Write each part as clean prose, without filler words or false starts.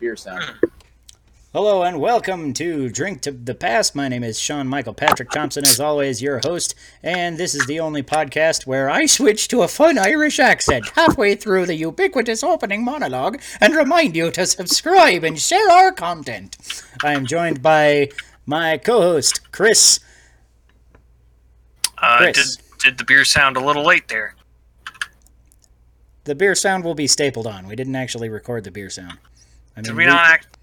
beer sound. Hello and welcome to Drink to the Past. My name is Sean Michael Patrick Thompson, as always, your host, and this is the only podcast where I switch to a fun Irish accent halfway through the ubiquitous opening monologue and remind you to subscribe and share our content. I am joined by my co-host, Chris. Did the beer sound a little late there? The beer sound will be stapled on. We didn't actually record the beer sound. I mean, did we not act...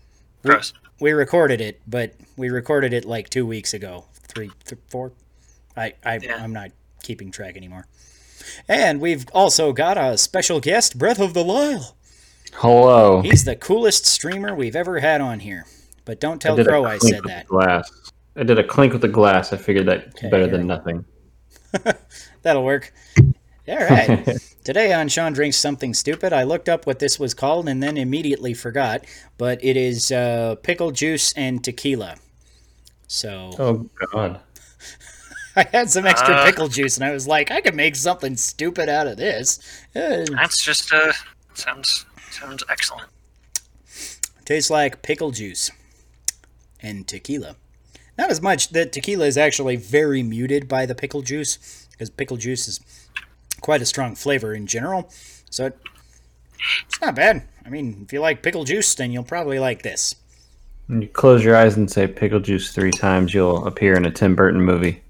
We recorded it, but we recorded it like 2 weeks ago. Three, four? I'm not keeping track anymore. And we've also got a special guest, Breath of the Lyle. Hello. He's the coolest streamer we've ever had on here. But don't tell Crow I said that. Glass. I did a clink with the glass. I figured that's better than nothing. That'll work. All right. Today on Sean Drinks Something Stupid, I looked up what this was called and then immediately forgot, but it is pickle juice and tequila. So, oh, God. I had some extra pickle juice, and I was like, I could make something stupid out of this. That's just, sounds excellent. Tastes like pickle juice and tequila. Not as much. The tequila is actually very muted by the pickle juice, because pickle juice is... quite a strong flavor in general, so it's not bad. I mean, if you like pickle juice, then you'll probably like this. When you close your eyes and say pickle juice 3 times, you'll appear in a Tim Burton movie.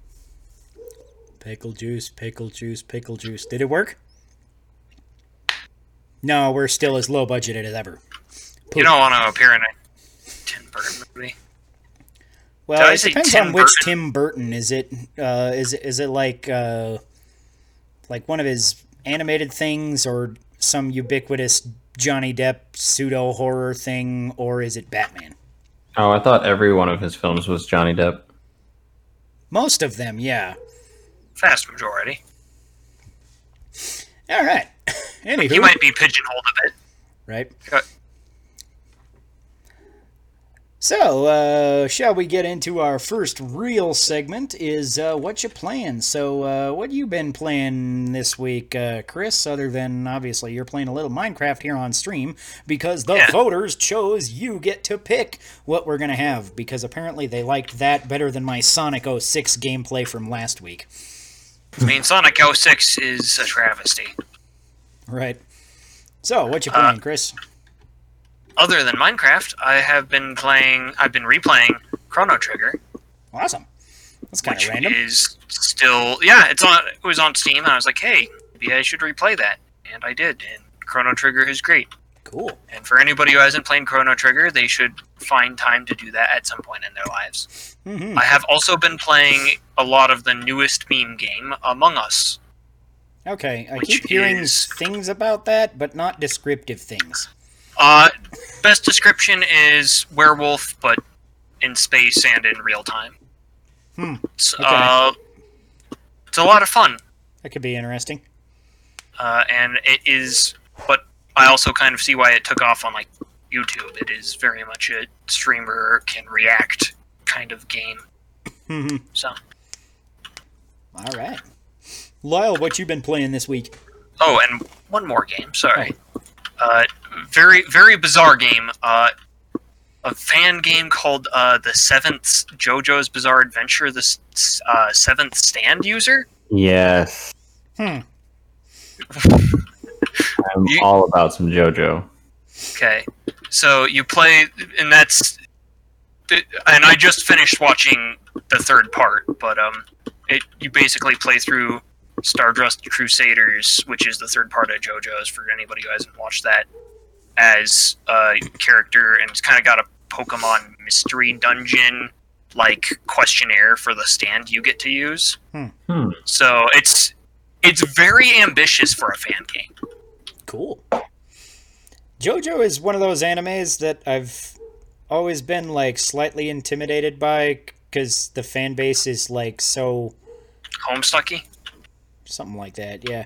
Pickle juice, pickle juice, pickle juice. Did it work? No, we're still as low-budgeted as ever. Poop. You don't want to appear in a Tim Burton movie. Well, it depends on which Tim Burton. Is it like... like one of his animated things, or some ubiquitous Johnny Depp pseudo-horror thing, or is it Batman? Oh, I thought every one of his films was Johnny Depp. Most of them, yeah. Vast majority. All right. Anywho. He might be pigeonholed a bit. Right. So, shall we get into our first real segment is what you playing. So, what you been playing this week, Chris, other than, obviously, you're playing a little Minecraft here on stream, because the voters chose you get to pick what we're going to have, because apparently they liked that better than my Sonic 06 gameplay from last week. I mean, Sonic 06 is a travesty. Right. So, what you playing, Chris? Other than Minecraft, I've been replaying Chrono Trigger. Awesome. That's kind of random. Is still, yeah, it was on Steam, and I was like, hey, maybe I should replay that. And I did, and Chrono Trigger is great. Cool. And for anybody who hasn't played Chrono Trigger, they should find time to do that at some point in their lives. Mm-hmm. I have also been playing a lot of the newest meme game, Among Us. Okay, I keep hearing things about that, but not descriptive things. Best description is werewolf, but in space and in real time. Hmm. Okay. It's a lot of fun. That could be interesting. And it is, but I also kind of see why it took off on, like, YouTube. It is very much a streamer can react kind of game. Mm-hmm. So. All right. Lyle, what you been playing this week? Oh, and one more game, sorry. Oh. Very, very bizarre game. A fan game called The Seventh JoJo's Bizarre Adventure, The Seventh Stand User? Yes. Hmm. I'm all about some JoJo. Okay. So you play, and that's... And I just finished watching the third part, but you basically play through Stardust Crusaders, which is the third part of JoJo's, for anybody who hasn't watched that, as a character, and it's kind of got a Pokemon mystery dungeon like questionnaire for the stand you get to use. Hmm. So it's very ambitious for a fan game. Cool. JoJo is one of those animes that I've always been like slightly intimidated by, because the fan base is like so Homestucky. Something like that, yeah.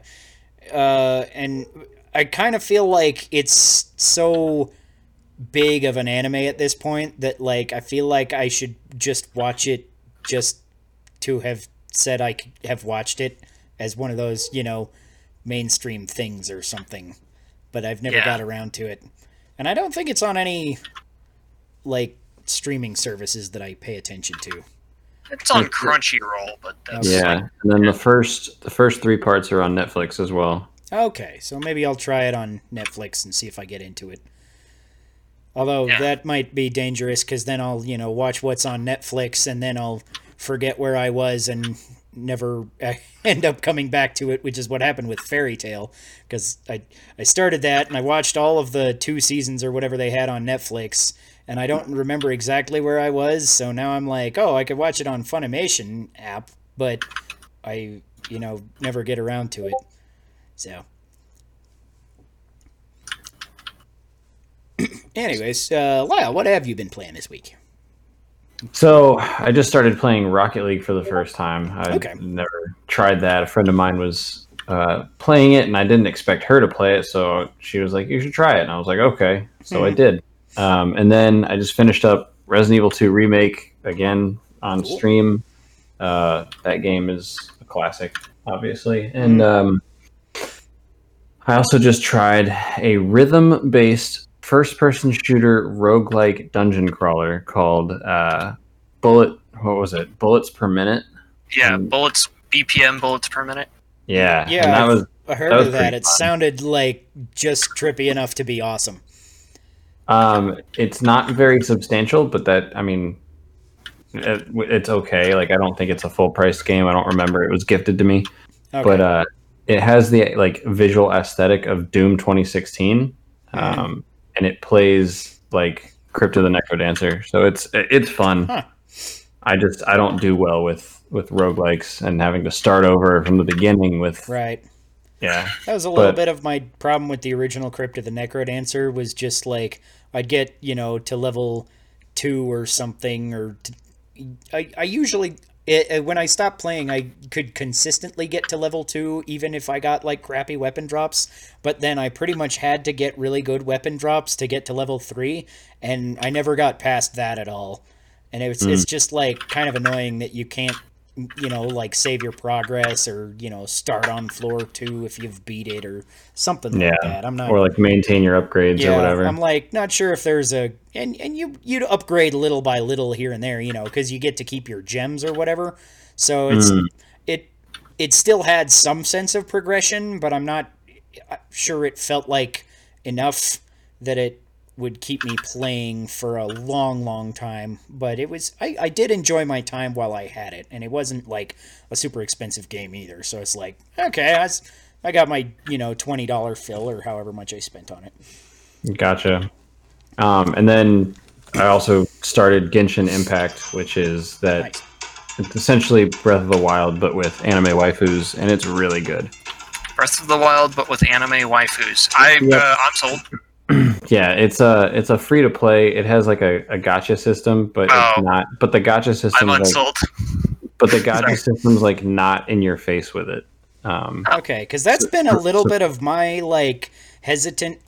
And I kind of feel like it's so big of an anime at this point that, like, I feel like I should just watch it just to have said I have watched it as one of those, mainstream things or something. But I've never got around to it. And I don't think it's on any, like, streaming services that I pay attention to. It's on Crunchyroll, but that's... Yeah, and then the first three parts are on Netflix as well. Okay, so maybe I'll try it on Netflix and see if I get into it. Although that might be dangerous, because then I'll, you know, watch what's on Netflix, and then I'll forget where I was and never end up coming back to it, which is what happened with Fairy Tale, because I started that, and I watched all of the 2 seasons or whatever they had on Netflix, and I don't remember exactly where I was, so now I'm like, oh, I could watch it on Funimation app, but I, you know, never get around to it, so... Anyways, Lyle, what have you been playing this week? So, I just started playing Rocket League for the first time. I've never tried that. A friend of mine was playing it, and I didn't expect her to play it, so she was like, you should try it. And I was like, okay. So I did. And then I just finished up Resident Evil 2 Remake again on stream. That game is a classic, obviously. And I also just tried a rhythm-based first-person shooter roguelike dungeon crawler called Bullets per Minute. Yeah, bullets per minute. Yeah. Yeah, and I heard of that. It sounded like just trippy enough to be awesome. It's not very substantial, but it's okay. Like, I don't think it's a full-priced game. I don't remember. It was gifted to me. Okay. But it has the like visual aesthetic of Doom 2016. And it plays like Crypt of the Necrodancer, so it's fun. Huh. I don't do well with roguelikes and having to start over from the beginning with... Right. Yeah. That was a little bit of my problem with the original Crypt of the Necrodancer, was just like, I'd get, you know, to level 2 or something, or... when I stopped playing, I could consistently get to level 2, even if I got, like, crappy weapon drops. But then I pretty much had to get really good weapon drops to get to level 3, and I never got past that at all. And it's just, like, kind of annoying that you can't, you know, like, save your progress or, you know, start on floor 2 if you've beat it or something like that. I'm not... Or, like, maintain your upgrades or whatever. I'm, like, not sure if there's a... And you upgrade little by little here and there, you know, because you get to keep your gems or whatever. So it still had some sense of progression, but I'm not sure it felt like enough that it would keep me playing for a long, long time. But it was... I did enjoy my time while I had it, and it wasn't like a super expensive game either. So it's like, okay, I got my, you know, $20 fill or however much I spent on it. Gotcha. And then I also started Genshin Impact, which is that... Nice. It's essentially Breath of the Wild, but with anime waifus, and it's really good. Breath of the Wild, but with anime waifus. I'm sold. Yeah, it's a free-to-play. It has like a gacha system, but it's not... But the gacha system... I'm unsold. Like, but the gacha system's like not in your face with it. Okay, because that's been a little bit of my like hesitant...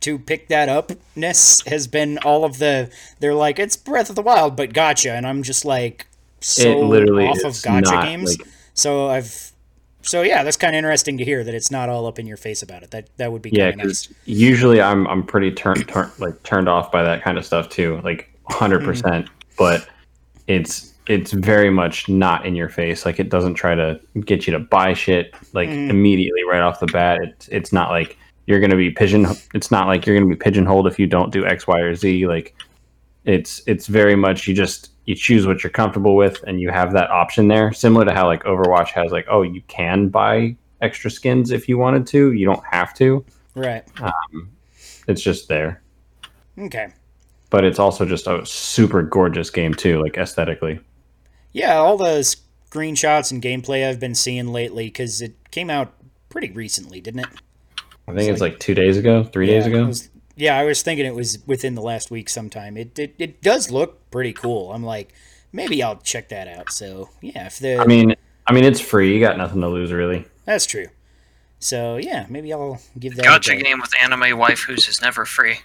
to pick that up-ness has been all of the... They're like, it's Breath of the Wild, but gacha. And I'm just like, so off of gacha games. Like... So yeah, that's kind of interesting to hear that it's not all up in your face about it. That would be kind of nice. Usually I'm pretty turned off by that kind of stuff too, like 100%. But it's very much not in your face. Like, it doesn't try to get you to buy shit like immediately right off the bat. It's not like... It's not like you're going to be pigeonholed if you don't do X, Y, or Z. Like, it's very much you choose what you're comfortable with, and you have that option there. Similar to how like Overwatch has like, oh, you can buy extra skins if you wanted to. You don't have to. Right. It's just there. Okay. But it's also just a super gorgeous game too, like aesthetically. Yeah, all those screenshots and gameplay I've been seeing lately, because it came out pretty recently, didn't it? I think it's like 2 days ago, 3 days ago. I was thinking it was within the last week sometime. It does look pretty cool. I'm like, maybe I'll check that out. So yeah, I mean, it's free. You got nothing to lose, really. That's true. So yeah, maybe I'll give that... Gotcha game with anime waifus is never free.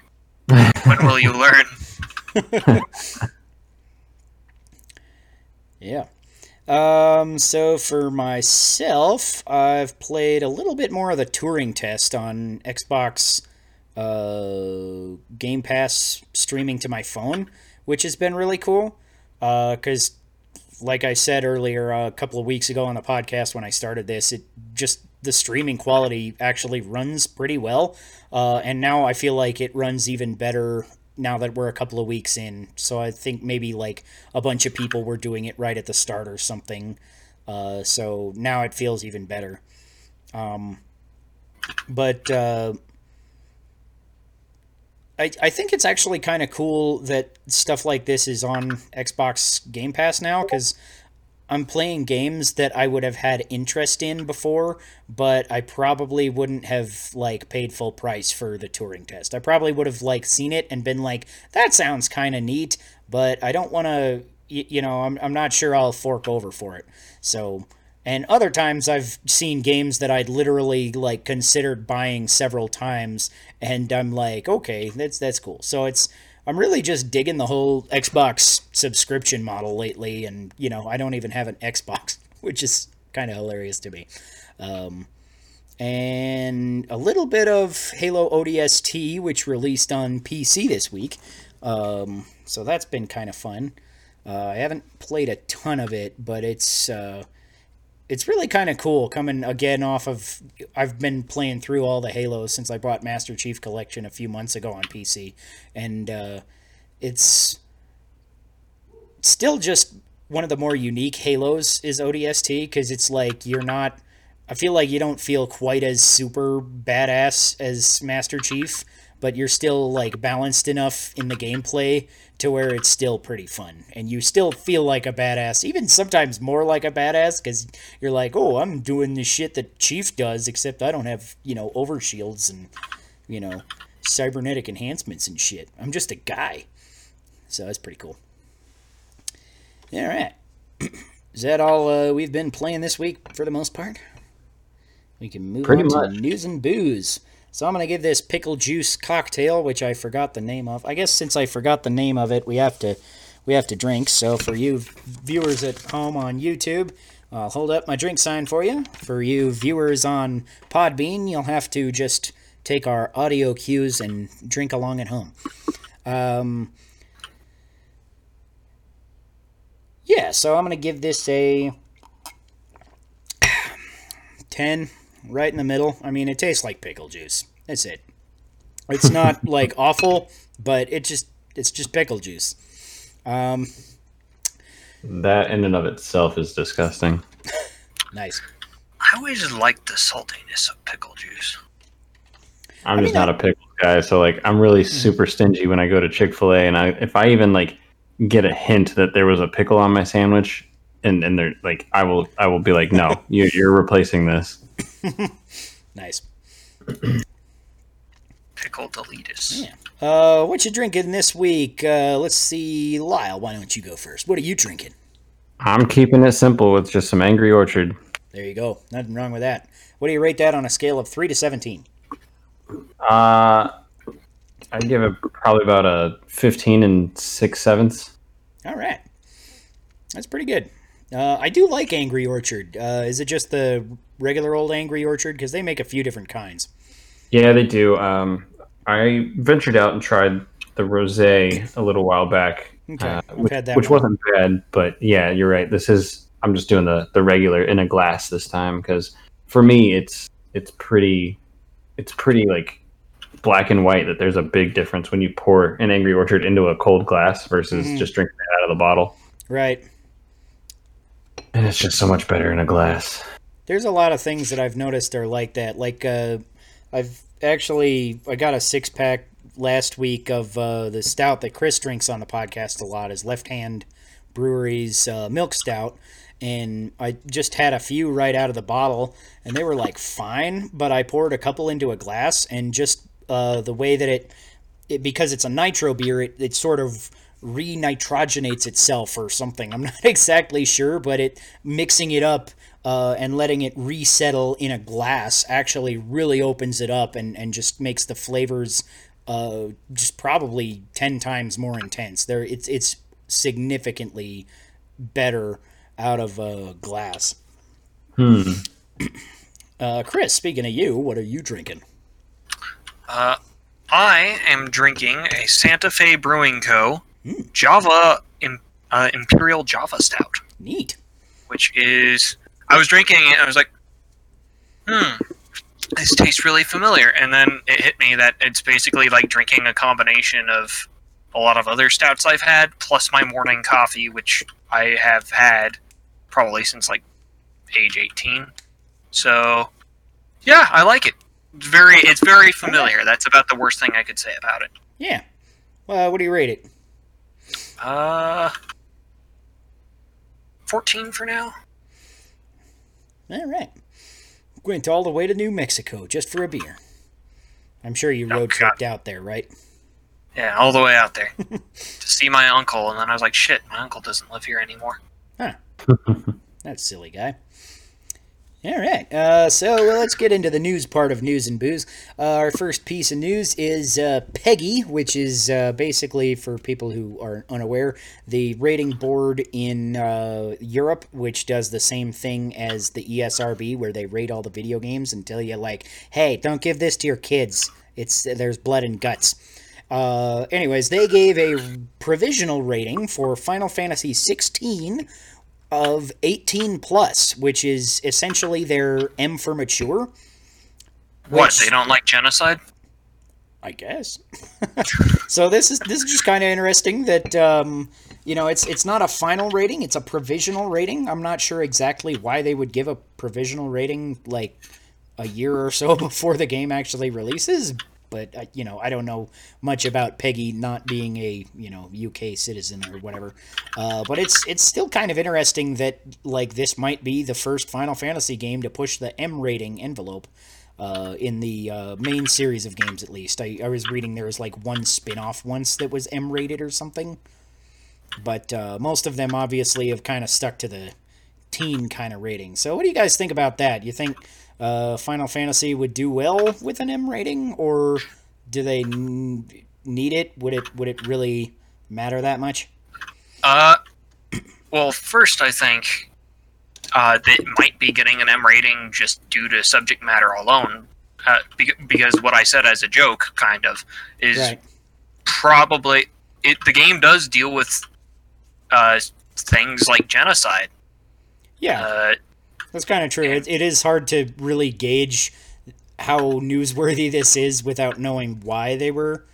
When will you learn? Yeah. So for myself, I've played a little bit more of the Turing Test on Xbox Game Pass streaming to my phone, which has been really cool. Because, like I said earlier, a couple of weeks ago on the podcast when I started this, it just the streaming quality actually runs pretty well. And now I feel like it runs even better now that we're a couple of weeks in. So I think maybe like a bunch of people were doing it right at the start or something. So now it feels even better. I think it's actually kind of cool that stuff like this is on Xbox Game Pass now, because I'm playing games that I would have had interest in before, but I probably wouldn't have like paid full price for The Turing Test. I probably would have like seen it and been like, that sounds kind of neat, but I don't want to, you know, I'm not sure I'll fork over for it. So, and other times I've seen games that I'd literally like considered buying several times, and I'm like, okay, that's cool. So it's, I'm really just digging the whole Xbox subscription model lately, and, you know, I don't even have an Xbox, which is kind of hilarious to me. And a little bit of Halo ODST, which released on PC this week. So that's been kind of fun. I haven't played a ton of it, but it's really kind of cool coming again off of... I've been playing through all the Halos since I bought Master Chief Collection a few months ago on PC. And it's still just one of the more unique Halos is ODST, because it's like you're not... I feel like you don't feel quite as super badass as Master Chief, but you're still like balanced enough in the gameplay to where it's still pretty fun. And you still feel like a badass, even sometimes more like a badass, because you're like, oh, I'm doing the shit that Chief does, except I don't have, you know, overshields and, you know, cybernetic enhancements and shit. I'm just a guy. So that's pretty cool. All right. Is that all we've been playing this week for the most part? We can move pretty on much to news and booze. So I'm going to give this pickle juice cocktail, which I forgot the name of. I guess since I forgot the name of it, we have to drink. So for you viewers at home on YouTube, I'll hold up my drink sign for you. For you viewers on Podbean, you'll have to just take our audio cues and drink along at home. Yeah, so I'm going to give this a 10. Right in the middle. I mean, it tastes like pickle juice. That's it. It's not like awful, but it's just pickle juice. That in and of itself is disgusting. Nice. I always like the saltiness of pickle juice. I'm not a pickle guy, so like I'm really super stingy when I go to Chick-fil-A, and if I even like get a hint that there was a pickle on my sandwich, and they're like, I will be like, no, you're replacing this. Nice. Pickle delitus. Yeah. What you drinking this week? Let's see, Lyle, why don't you go first? What are you drinking? I'm keeping it simple with just some Angry Orchard. There you go. Nothing wrong with that. What do you rate that on a scale of 3 to 17? I'd give it probably about a 15 6/7. All right. That's pretty good. I do like Angry Orchard. Is it just the regular old Angry Orchard? Because they make a few different kinds. Yeah, they do. I ventured out and tried the rosé a little while back, okay. Which wasn't bad. But yeah, you're right. I'm just doing the regular in a glass this time, because for me it's pretty like black and white that there's a big difference when you pour an Angry Orchard into a cold glass versus just drinking it out of the bottle. Right. And it's just so much better in a glass. There's a lot of things that I've noticed are like that. Like, I got a 6-pack last week of the stout that Chris drinks on the podcast a lot, is Left Hand Brewery's Milk Stout. And I just had a few right out of the bottle, and they were, like, fine. But I poured a couple into a glass, and just the way that it because it's a nitro beer, it sort of re-nitrogenates itself or something. I'm not exactly sure, but mixing it up and letting it resettle in a glass actually really opens it up and just makes the flavors just probably 10 times more intense. It's significantly better out of a glass. Chris, speaking of you, what are you drinking? I am drinking a Santa Fe Brewing Co. Java Imperial Java Stout. Neat. Which is... I was drinking it and I was like, this tastes really familiar. And then it hit me that it's basically like drinking a combination of a lot of other stouts I've had, plus my morning coffee, which I have had probably since like age 18. So, yeah, I like it. It's very familiar. That's about the worst thing I could say about it. Yeah. Well, what do you rate it? 14 for now. All right. Went all the way to New Mexico just for a beer. I'm sure you road tripped out there, right? Yeah, all the way out there to see my uncle, and then I was like, shit, my uncle doesn't live here anymore. Huh. That's silly guy. All right, so let's get into the news part of News and Booze. Our first piece of news is Peggy, which is basically, for people who are unaware, the rating board in Europe, which does the same thing as the ESRB, where they rate all the video games and tell you, like, hey, don't give this to your kids. There's blood and guts. Anyways, they gave a provisional rating for Final Fantasy XVI, of 18+, which is essentially their M for mature. What, they don't like genocide? I guess. So this is just kind of interesting that it's not a final rating, it's a provisional rating. I'm not sure exactly why they would give a provisional rating like a year or so before the game actually releases, but I don't know much about Peggy not being a UK citizen or whatever, but it's still kind of interesting that like this might be the first Final Fantasy game to push the M rating envelope in the main series of games, at least. I was reading there was like one spin-off once that was M rated or something, but most of them obviously have kind of stuck to the teen kind of rating. So what do you guys think about that? You think Final Fantasy would do well with an M rating, or do they need it? Would it really matter that much? Well, first I think that it might be getting an M rating just due to subject matter alone, because what I said as a joke kind of is right. Probably it. The game does deal with things like genocide. Yeah. That's kind of true. It is hard to really gauge how newsworthy this is without knowing why they were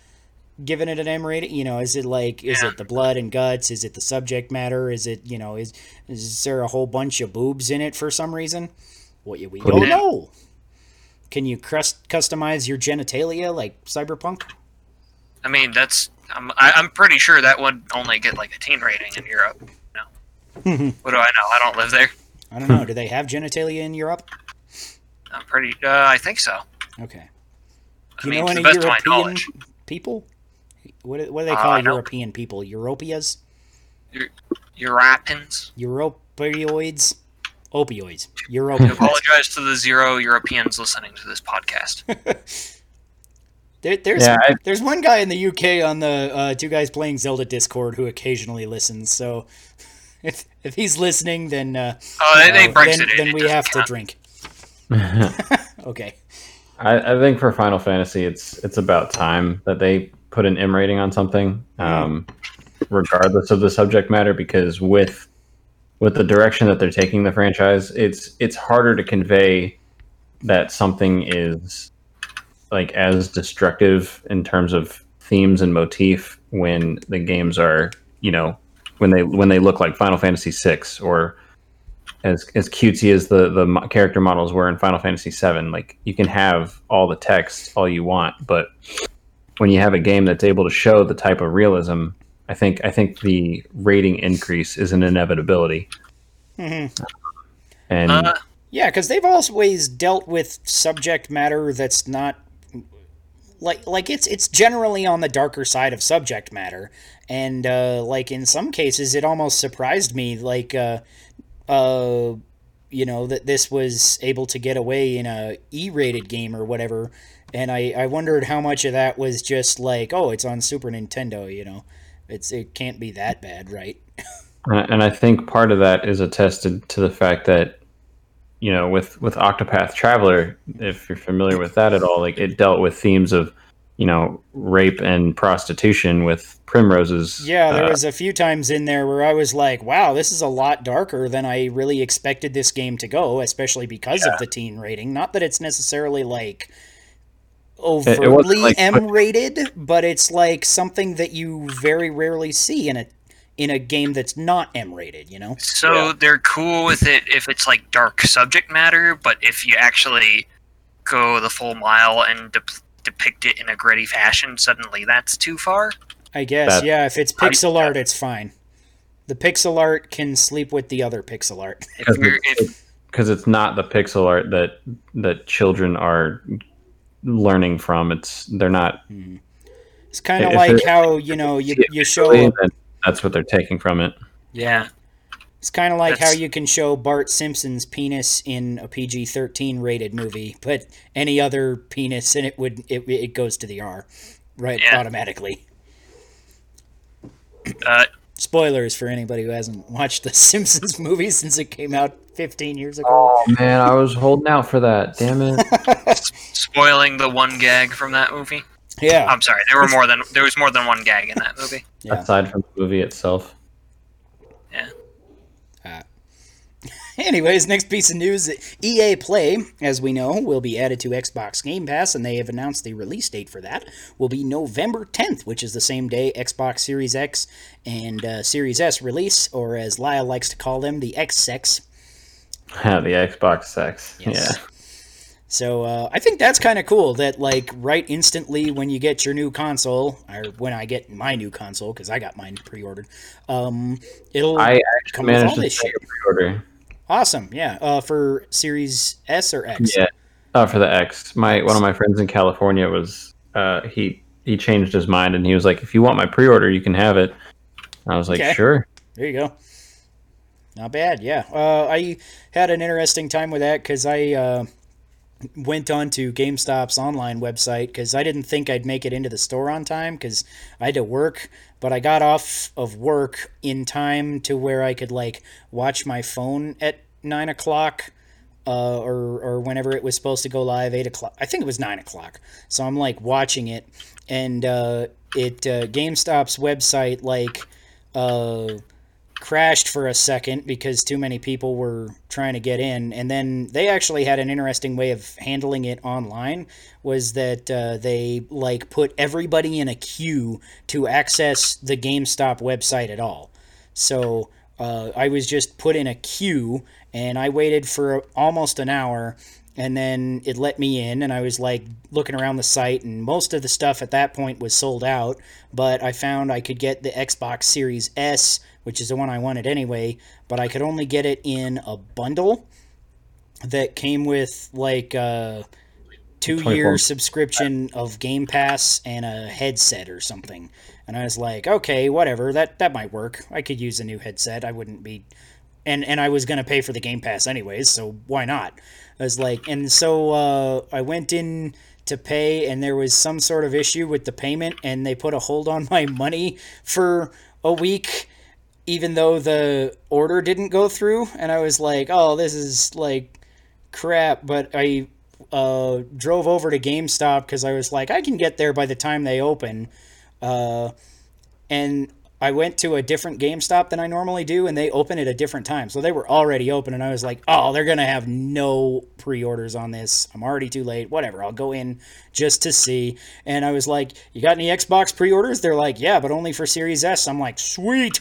giving it an M rating. Is it the blood and guts? Is it the subject matter? Is there a whole bunch of boobs in it for some reason? We don't know. Can you customize your genitalia like Cyberpunk? I mean, I'm pretty sure that would only get like a teen rating in Europe. No. What do I know? I don't live there. I don't know. Do they have genitalia in Europe? I'm pretty. I think so. Okay. Do you know any European people? What do they call European people? Europias? Europeans? Europioids? Opioids. Europeans. I apologize to the zero Europeans listening to this podcast. There's one guy in the UK on the Two Guys Playing Zelda Discord who occasionally listens, so... If he's listening, then we have to drink. Okay. I think for Final Fantasy, it's about time that they put an M rating on something, regardless of the subject matter, because with the direction that they're taking the franchise, it's harder to convey that something is like as destructive in terms of themes and motif when the games are, when they look like Final Fantasy VI, or as cutesy as the character models were in Final Fantasy VII. Like, you can have all the text all you want, but when you have a game that's able to show the type of realism, I think the rating increase is an inevitability. Mm-hmm. And yeah, because they've always dealt with subject matter that's not like it's generally on the darker side of subject matter. And, in some cases, it almost surprised me, that this was able to get away in a E-rated game or whatever, and I wondered how much of that was just like, oh, it's on Super Nintendo, it can't be that bad, right? And I think part of that is attested to the fact that, with Octopath Traveler, if you're familiar with that at all, like, it dealt with themes of you know, rape and prostitution with Primrose's. Yeah, there was a few times in there where I was like, wow, this is a lot darker than I really expected this game to go, especially because of the teen rating. Not that it's necessarily like overtly like M-rated, but it's like something that you very rarely see in a game that's not M-rated, you know? So they're cool with it if it's like dark subject matter, but if you actually go the full mile and depict it in a gritty fashion, suddenly that's too far? I guess, if it's pixel art, it's fine. The pixel art can sleep with the other pixel art. Because it's not the pixel art that children are learning from. They're not... Mm. It's kind of like how, you know, you show... That's what they're taking from it. Yeah. It's kind of like how you can show Bart Simpson's penis in a PG-13 rated movie, but any other penis and it goes to the R, right? Yeah. Automatically. Spoilers for anybody who hasn't watched the Simpsons movie since it came out 15 years ago. Oh man, I was holding out for that. Damn it. Spoiling the one gag from that movie. Yeah, I'm sorry. There was more than one gag in that movie. Yeah. Aside from the movie itself. Yeah. Anyways, next piece of news: EA Play, as we know, will be added to Xbox Game Pass, and they have announced the release date for that will be November 10th, which is the same day Xbox Series X and Series S release, or as Lyle likes to call them, the X-Sex. The Xbox Sex. Yes. Yeah. So I think that's kind of cool that, like, right instantly when you get your new console, or when I get my new console, because I got mine pre-ordered, it'll come with all this shit. Pre-order. Awesome, yeah. For Series S or X? Yeah, for the X. One of my friends in California was, he changed his mind, and he was like, if you want my pre-order, you can have it. And I was like, sure. There you go. Not bad, yeah. I had an interesting time with that, because I... went on to GameStop's online website because I didn't think I'd make it into the store on time because I had to work, but I got off of work in time to where I could, like, watch my phone at 9 o'clock or whenever it was supposed to go live, 8 o'clock. I think it was 9 o'clock. So I'm, like, watching it, and GameStop's website, like, crashed for a second because too many people were trying to get in, and then they actually had an interesting way of handling it online, was that they, like, put everybody in a queue to access the GameStop website at all. So I was just put in a queue, and I waited for almost an hour, and then it let me in, and I was, like, looking around the site, and most of the stuff at that point was sold out, but I found I could get the Xbox Series S, which is the one I wanted anyway, but I could only get it in a bundle that came with, like, a 2-year subscription of Game Pass and a headset or something. And I was like, okay, whatever, that might work. I could use a new headset. I wouldn't be... And I was going to pay for the Game Pass anyways, so why not? I was like, and so I went in to pay, and there was some sort of issue with the payment, and they put a hold on my money for a week, even though the order didn't go through. And I was like, oh, this is, like, crap. But I drove over to GameStop because I was like, I can get there by the time they open. And I went to a different GameStop than I normally do, and they open at a different time. So they were already open, and I was like, oh, they're going to have no pre-orders on this. I'm already too late. Whatever, I'll go in just to see. And I was like, you got any Xbox pre-orders? They're like, yeah, but only for Series S. I'm like, sweet.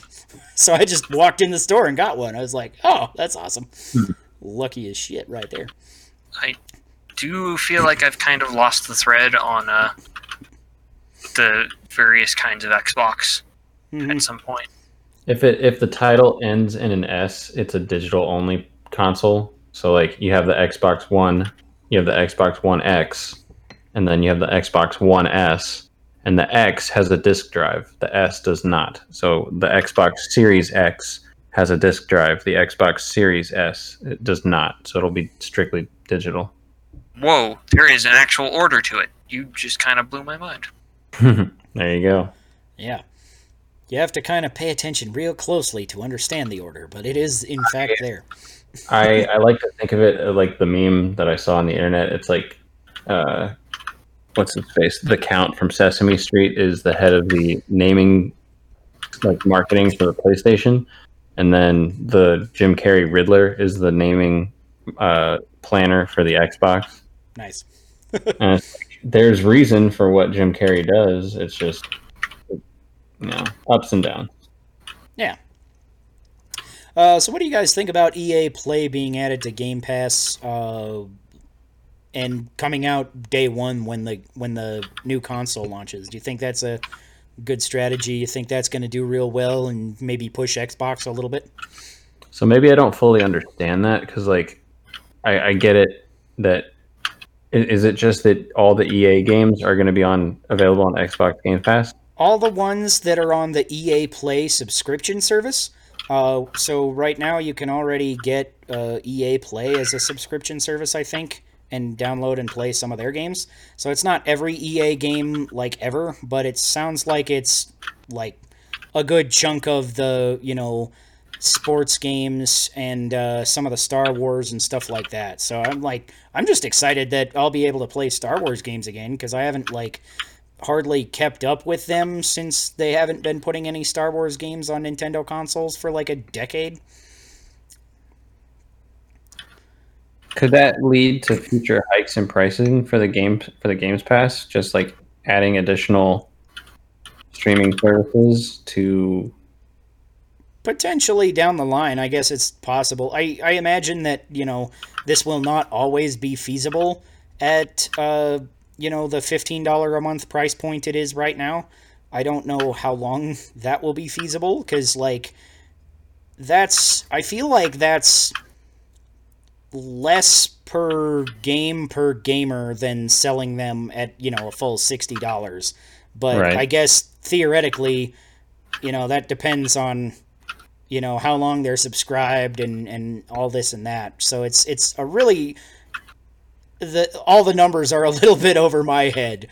So I just walked in the store and got one. I was like, oh, that's awesome. Lucky as shit right there. I do feel like I've kind of lost the thread on the various kinds of Xbox. At some point, if the title ends in an S, it's a digital only console. So, like, you have the Xbox One, you have the Xbox One X, and then you have the Xbox One S, and the X has a disc drive, the S does not. So the Xbox Series X has a disc drive, the Xbox Series S it does not. So it'll be strictly digital. Whoa, there is an actual order to it. You just kind of blew my mind. There you go. Yeah. You have to kind of pay attention real closely to understand the order, but it is, in fact, there. I like to think of it like the meme that I saw on the internet. It's like what's-his-face, the Count from Sesame Street is the head of the naming, like, marketing for the PlayStation. And then the Jim Carrey Riddler is the naming planner for the Xbox. Nice. And it's like, there's reason for what Jim Carrey does. It's just, you know, ups and downs. Yeah. So what do you guys think about EA Play being added to Game Pass and coming out day one when the new console launches? Do you think that's a good strategy? You think that's going to do real well and maybe push Xbox a little bit? So maybe I don't fully understand that because, like, I get it that is it just that all the EA games are going to be available on Xbox Game Pass? All the ones that are on the EA Play subscription service. So right now you can already get EA Play as a subscription service, I think, and download and play some of their games. So it's not every EA game like ever, but it sounds like it's like a good chunk of the, you know, sports games and some of the Star Wars and stuff like that. So I'm just excited that I'll be able to play Star Wars games again because I haven't hardly kept up with them since they haven't been putting any Star Wars games on Nintendo consoles for like a decade. Could that lead to future hikes in pricing for the Games Pass? Just like adding additional streaming services to potentially down the line. I guess it's possible. I imagine that, you know, this will not always be feasible at the $15 a month price point it is right now. I don't know how long that will be feasible because, like, I feel like that's less per game per gamer than selling them at, you know, a full $60. But right. I guess theoretically, you know, that depends on, you know, how long they're subscribed and all this and that. So it's a really... all the numbers are a little bit over my head.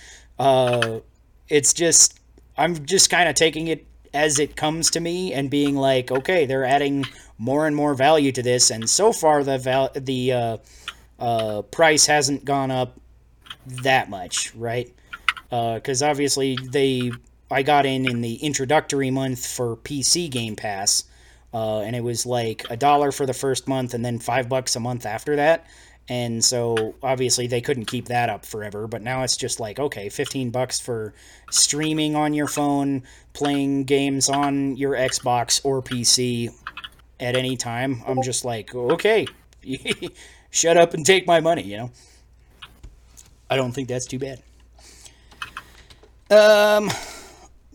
It's just, I'm just kind of taking it as it comes to me and being like, okay, they're adding more and more value to this. And so far the price hasn't gone up that much. Right. 'Cause obviously I got in the introductory month for PC Game Pass. And it was like $1 for the first month and then $5 a month after that. And so obviously they couldn't keep that up forever, but now it's just like, okay, $15 for streaming on your phone, playing games on your Xbox or PC at any time. I'm just like, okay, shut up and take my money, you know? I don't think that's too bad.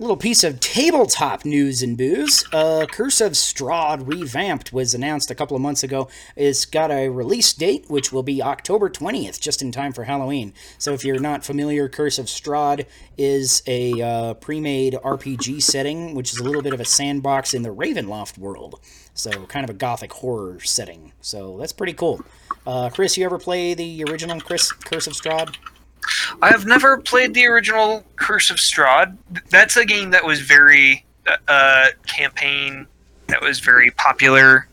Little piece of tabletop news and booze. Curse of Strahd Revamped was announced a couple of months ago. It's got a release date, which will be October 20th, just in time for Halloween. So if you're not familiar, Curse of Strahd is a pre-made RPG setting, which is a little bit of a sandbox in the Ravenloft world. So kind of a gothic horror setting. So that's pretty cool. Chris, you ever play the original Curse of Strahd? I have never played the original Curse of Strahd. That's a game that was very campaign, that was very popular,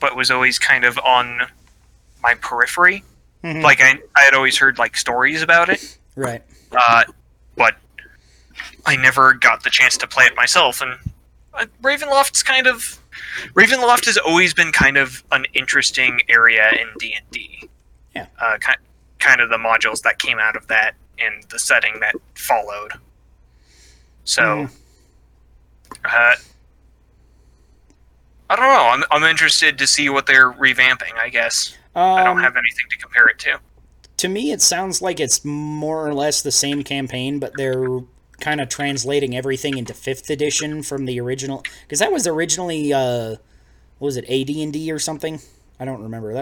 but was always kind of on my periphery. Mm-hmm. Like I had always heard like stories about it, right? But I never got the chance to play it myself. And Ravenloft has always been kind of an interesting area in D&D. Yeah. Kind of the modules that came out of that and the setting that followed. So, I don't know. I'm interested to see what they're revamping, I guess. I don't have anything to compare it to. To me, it sounds like it's more or less the same campaign, but they're kind of translating everything into 5th edition from the original. Because that was originally, what was it, AD&D or something? I don't remember.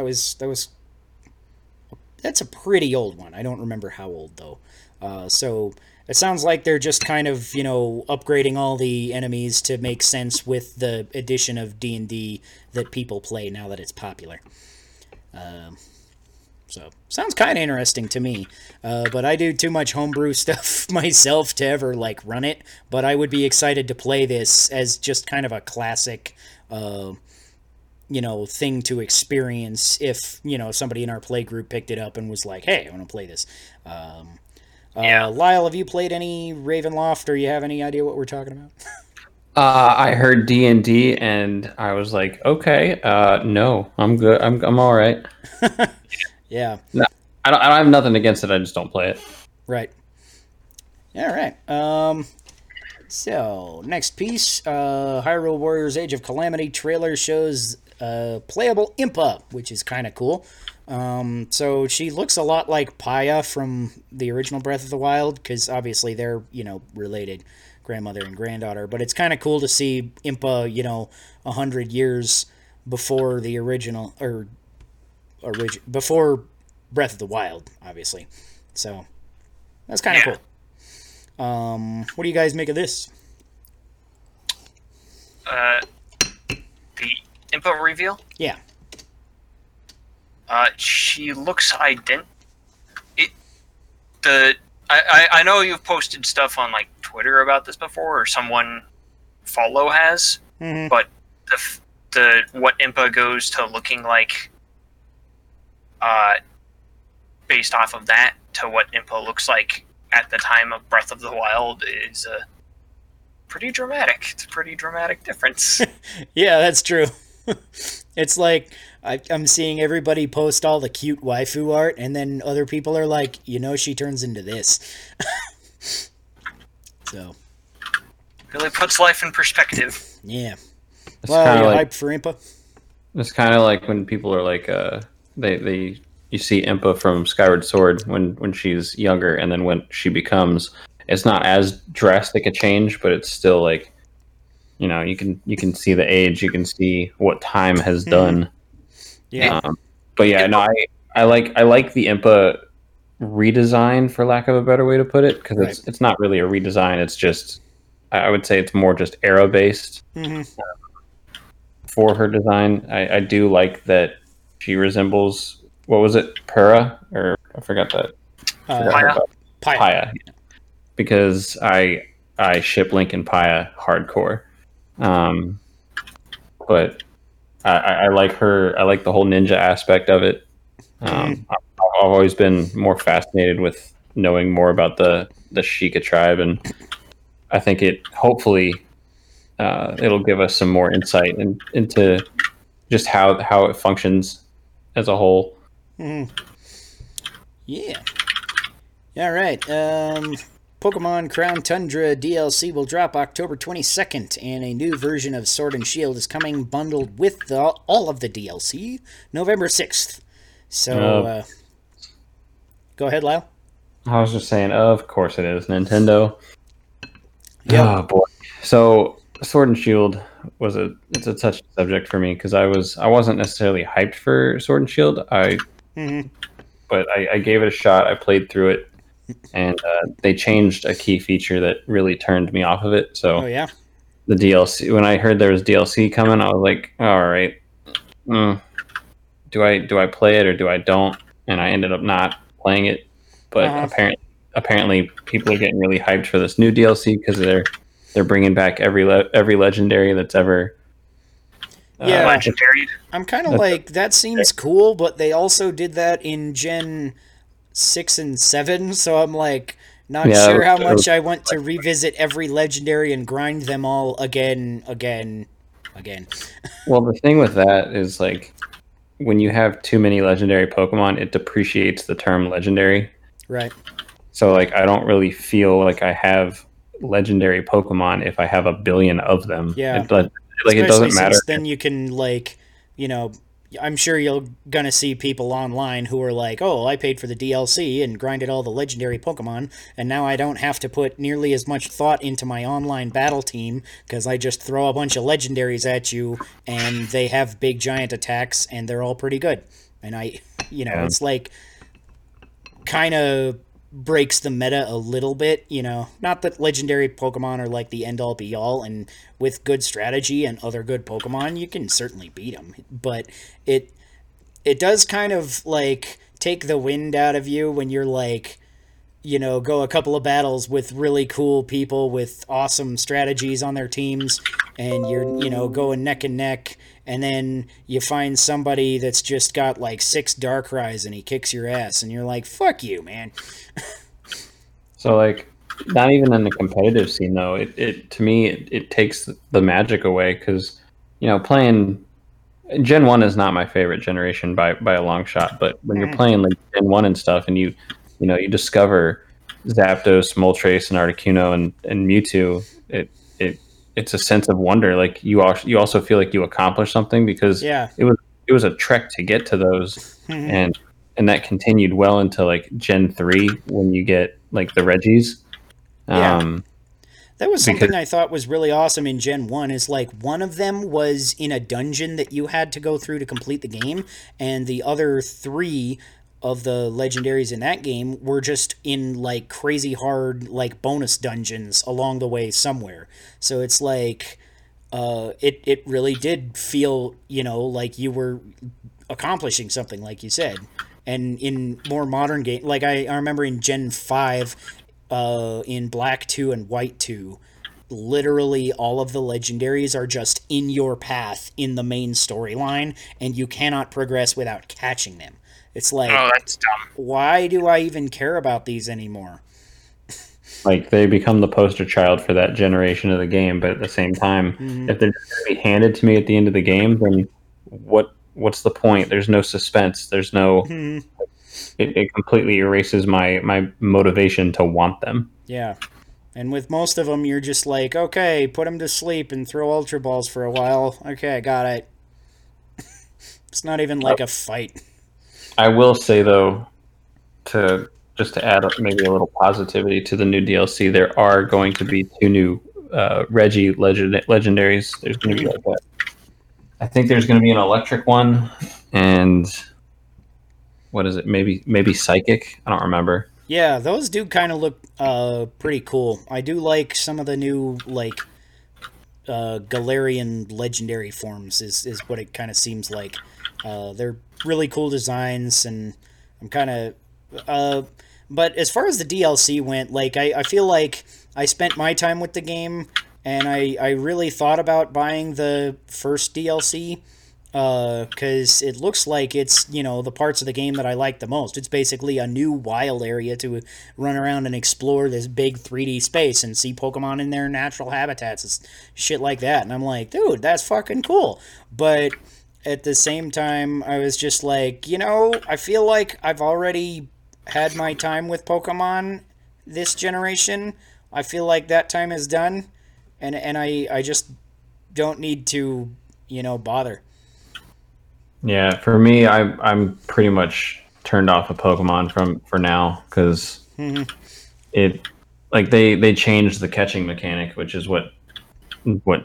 That's a pretty old one. I don't remember how old, though. So it sounds like they're just kind of, you know, upgrading all the enemies to make sense with the addition of D&D that people play now that it's popular. So sounds kind of interesting to me. But I do too much homebrew stuff myself to ever, like, run it. But I would be excited to play this as just kind of a classic you know, thing to experience if, you know, somebody in our play group picked it up and was like, hey, I want to play this. Yeah. Lyle, have you played any Ravenloft, or you have any idea what we're talking about? I heard D&D and I was like, okay, no, I'm good. I'm all right. Yeah. No, I don't have nothing against it. I just don't play it. Right. All right. So next piece, Hyrule Warriors Age of Calamity trailer shows playable Impa, which is kind of cool. So she looks a lot like Paya from the original Breath of the Wild, because obviously they're, you know, related, grandmother and granddaughter. But it's kind of cool to see Impa, you know, 100 years before the original, before Breath of the Wild, obviously. So that's kind of cool. What do you guys make of this? The Impa reveal? Yeah. She looks ident. I know you've posted stuff on like Twitter about this before, or someone follow has. Mm-hmm. But the what Impa goes to looking like, based off of that to what Impa looks like at the time of Breath of the Wild is pretty dramatic. It's a pretty dramatic difference. Yeah, that's true. It's like I'm seeing everybody post all the cute waifu art, and then other people are like, you know, she turns into this. So. Really puts life in perspective. Yeah. It's well, you like, hyped for Impa? It's kind of like when people are like, you see Impa from Skyward Sword when she's younger, and then when she becomes, it's not as drastic a change, but it's still like, you know, you can see the age, you can see what time has done. Yeah. But yeah, no, I like the Impa redesign, for lack of a better way to put it, because it's not really a redesign. It's just, I would say it's more just era based for her design. I do like that she resembles. What was it? Pura? Or I forgot that. Paya. Because I ship Link and Paya hardcore. But I like her. I like the whole ninja aspect of it. I've always been more fascinated with knowing more about the Sheikah tribe. And I think it, hopefully, it'll give us some more insight into just how it functions as a whole. Mm-hmm. Yeah. All right. Pokemon Crown Tundra DLC will drop October 22nd, and a new version of Sword and Shield is coming bundled with all of the DLC November 6th. So, go ahead, Lyle. I was just saying, of course it is, Nintendo. Yep. Oh, boy. So, Sword and Shield it's a touchy subject for me, because I wasn't necessarily hyped for Sword and Shield. But I gave it a shot. I played through it, and they changed a key feature that really turned me off of it. So, the DLC. When I heard there was DLC coming, I was like, "All right, do I play it or do I don't?" And I ended up not playing it. But apparently, people are getting really hyped for this new DLC because they're bringing back every legendary that's ever. I'm kind of like, that seems cool, but they also did that in Gen 6 and 7, so I'm like, not sure how much I want to revisit every legendary and grind them all again. Well, the thing with that is, like, when you have too many legendary Pokemon, it depreciates the term legendary. Right. So, like, I don't really feel like I have legendary Pokemon if I have 1 billion of them. Yeah. Like, it doesn't matter. Then you can, like, you know, I'm sure you're gonna see people online who are like, "Oh, I paid for the DLC and grinded all the legendary Pokemon, and now I don't have to put nearly as much thought into my online battle team because I just throw a bunch of legendaries at you, and they have big giant attacks, and they're all pretty good." And it's like kind of breaks the meta a little bit, you know. Not that legendary Pokemon are like the end-all be-all, and with good strategy and other good Pokemon, you can certainly beat them, but it does kind of, like, take the wind out of you when you're, like, you know, go a couple of battles with really cool people with awesome strategies on their teams, and you're, you know, going neck and neck, and then you find somebody that's just got like 6 Darkrai's and he kicks your ass, and you're like, fuck you, man. So, like, not even in the competitive scene, though, it takes the magic away, because, you know, playing... Gen 1 is not my favorite generation by a long shot, but when you're playing like Gen 1 and stuff, and you know, you discover Zapdos, Moltres, and Articuno, and Mewtwo, it's a sense of wonder. Like, you also feel like you accomplished something, because it was a trek to get to those, and that continued well into like Gen 3 when you get like the Reggies. That was something I thought was really awesome in Gen 1, is like one of them was in a dungeon that you had to go through to complete the game, and the other 3 of the legendaries in that game were just in like crazy hard like bonus dungeons along the way somewhere. So it's like it really did feel, you know, like you were accomplishing something, like you said. And in more modern game, like I remember in Gen 5, in Black 2 and White 2, literally all of the legendaries are just in your path in the main storyline, and you cannot progress without catching them. It's like, oh, that's dumb. Why do I even care about these anymore? Like, they become the poster child for that generation of the game, but at the same time, if they're just going to be handed to me at the end of the game, then what's the point? There's no suspense. There's no... It completely erases my motivation to want them. Yeah. And with most of them, you're just like, okay, put them to sleep and throw Ultra Balls for a while. Okay, I got it. It's not even like a fight. I will say, though, to add maybe a little positivity to the new DLC, there are going to be 2 new Reggie legendaries. There's going to be like that. I think there's going to be an electric one, and... what is it? Maybe psychic. I don't remember. Yeah, those do kind of look pretty cool. I do like some of the new like Galarian legendary forms. Is what it kind of seems like. They're really cool designs, and I'm kind of. But as far as the DLC went, like I feel like I spent my time with the game, and I really thought about buying the first DLC. Because it looks like it's, you know, the parts of the game that I like the most. It's basically a new wild area to run around and explore this big 3D space and see Pokemon in their natural habitats and shit like that. And I'm like, dude, that's fucking cool. But at the same time, I was just like, you know, I feel like I've already had my time with Pokemon this generation. I feel like that time is done. And I just don't need to, you know, bother. Yeah, for me, I'm pretty much turned off of Pokemon for now, because it like they changed the catching mechanic, which is what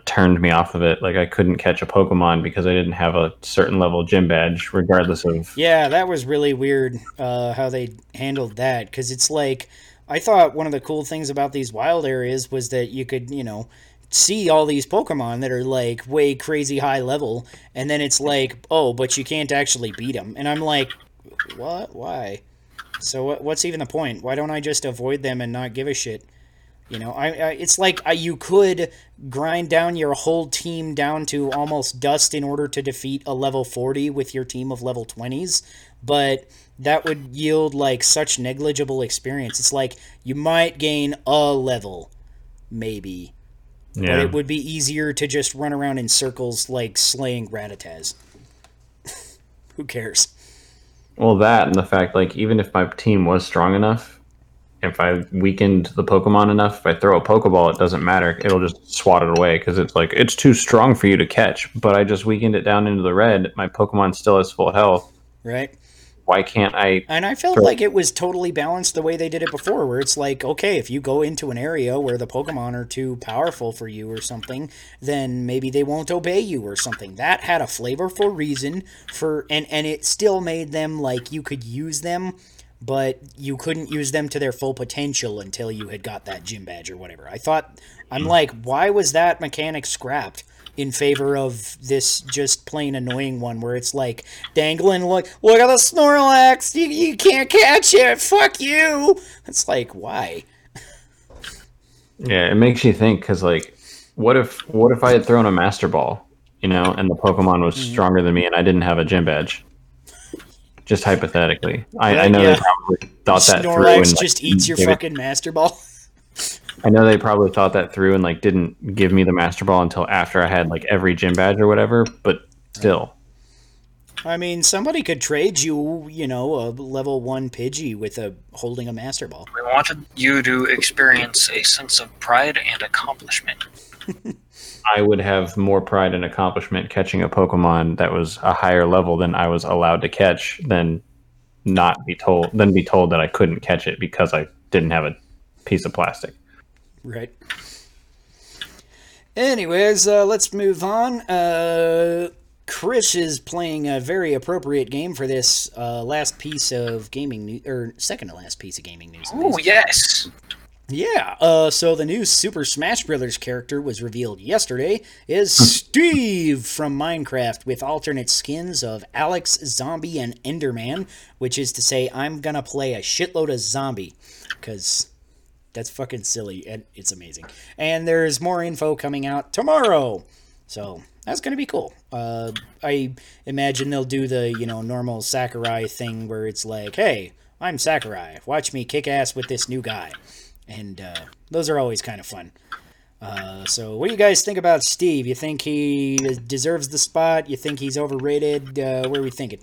turned me off of it. Like, I couldn't catch a Pokemon because I didn't have a certain level gym badge, regardless of. Yeah, that was really weird how they handled that, because it's like, I thought one of the cool things about these wild areas was that you could, you know, see all these Pokemon that are like way crazy high level, and then it's like, oh, but you can't actually beat them. And I'm like, what? Why? So what's even the point? Why don't I just avoid them and not give a shit? You know, it's like you could grind down your whole team down to almost dust in order to defeat a level 40 with your team of level 20s, but that would yield like such negligible experience. It's like, you might gain a level, maybe. Yeah. But it would be easier to just run around in circles, like, slaying Rattatas. Who cares? Well, that and the fact, like, even if my team was strong enough, if I weakened the Pokemon enough, if I throw a Pokeball, it doesn't matter. It'll just swat it away, because it's like, it's too strong for you to catch, but I just weakened it down into the red. My Pokemon still has full health. Right. Why can't I... And I felt like it was totally balanced the way they did it before, where it's like, okay, if you go into an area where the Pokemon are too powerful for you or something, then maybe they won't obey you or something. That had a flavorful reason for... And it still made them, like, you could use them, but you couldn't use them to their full potential until you had got that gym badge or whatever. I thought... I'm like, why was that mechanic scrapped in favor of this just plain annoying one where it's like, dangling, look at the Snorlax, you can't catch it, fuck you! It's like, why? Yeah, it makes you think, because, like, What if I had thrown a Master Ball, you know, and the Pokemon was stronger than me, and I didn't have a gym badge? Just hypothetically, I know they probably thought Snorlax that through. And, just eats your fucking Master Ball. I know they probably thought that through and like didn't give me the Master Ball until after I had like every gym badge or whatever. But still, I mean, somebody could trade you, you know, a level 1 Pidgey with a holding a Master Ball. We wanted you to experience a sense of pride and accomplishment. I would have more pride and accomplishment catching a Pokemon that was a higher level than I was allowed to catch than be told that I couldn't catch it because I didn't have a piece of plastic. Right. Anyways, let's move on. Chris is playing a very appropriate game for this last piece of gaming news, or second to last piece of gaming news. Oh, yes. Yeah, so the new Super Smash Bros. Character was revealed yesterday is Steve from Minecraft with alternate skins of Alex, Zombie, and Enderman, which is to say I'm gonna play a shitload of Zombie, because that's fucking silly, and it's amazing. And there's more info coming out tomorrow, so that's gonna be cool. I imagine they'll do the, you know, normal Sakurai thing where it's like, hey, I'm Sakurai, watch me kick ass with this new guy. And those are always kind of fun. So what do you guys think about Steve? You think he deserves the spot? You think he's overrated? What are we thinking?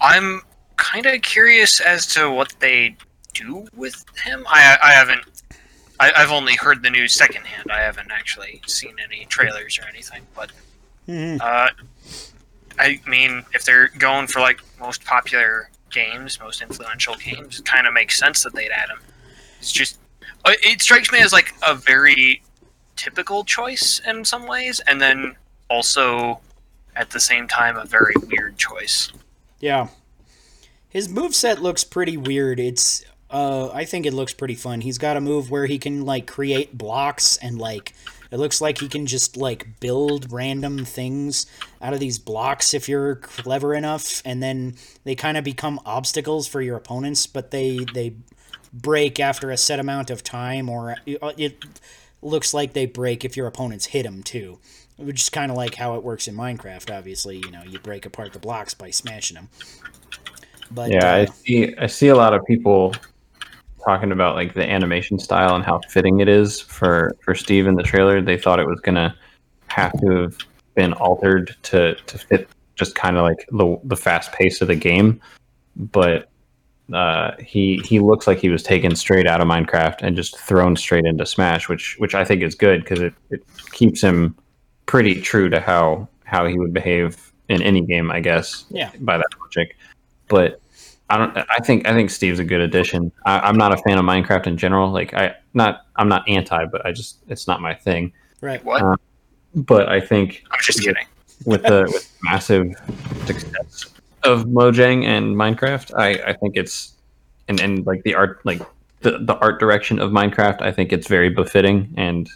I'm kind of curious as to what they do with him. I've only heard the news secondhand. I haven't actually seen any trailers or anything. But I mean, if they're going for like most popular games, most influential games, it kind of makes sense that they'd add him. It's just, it strikes me as like a very typical choice in some ways, and then also at the same time a very weird choice. Yeah, his moveset looks pretty weird. It's I think it looks pretty fun. He's got a move where he can like create blocks, and like it looks like he can just like build random things out of these blocks if you're clever enough, and then they kind of become obstacles for your opponents, but they break after a set amount of time, or it looks like they break if your opponents hit them too, which is kind of like how it works in Minecraft. Obviously, you know, you break apart the blocks by smashing them. But yeah, I see a lot of people talking about like the animation style and how fitting it is for Steve in the trailer. They thought it was gonna have to have been altered to fit just kind of like the fast pace of the game, but he looks like he was taken straight out of Minecraft and just thrown straight into Smash, which I think is good, because it keeps him pretty true to how he would behave in any game, I guess. Yeah, by that logic. But I think Steve's a good addition. I'm not a fan of Minecraft in general. Like I'm not anti, but it's not my thing. Right. What? But I think I'm just kidding. With massive success of Mojang and Minecraft, I think it's and like the art, like the art direction of Minecraft, I think it's very befitting and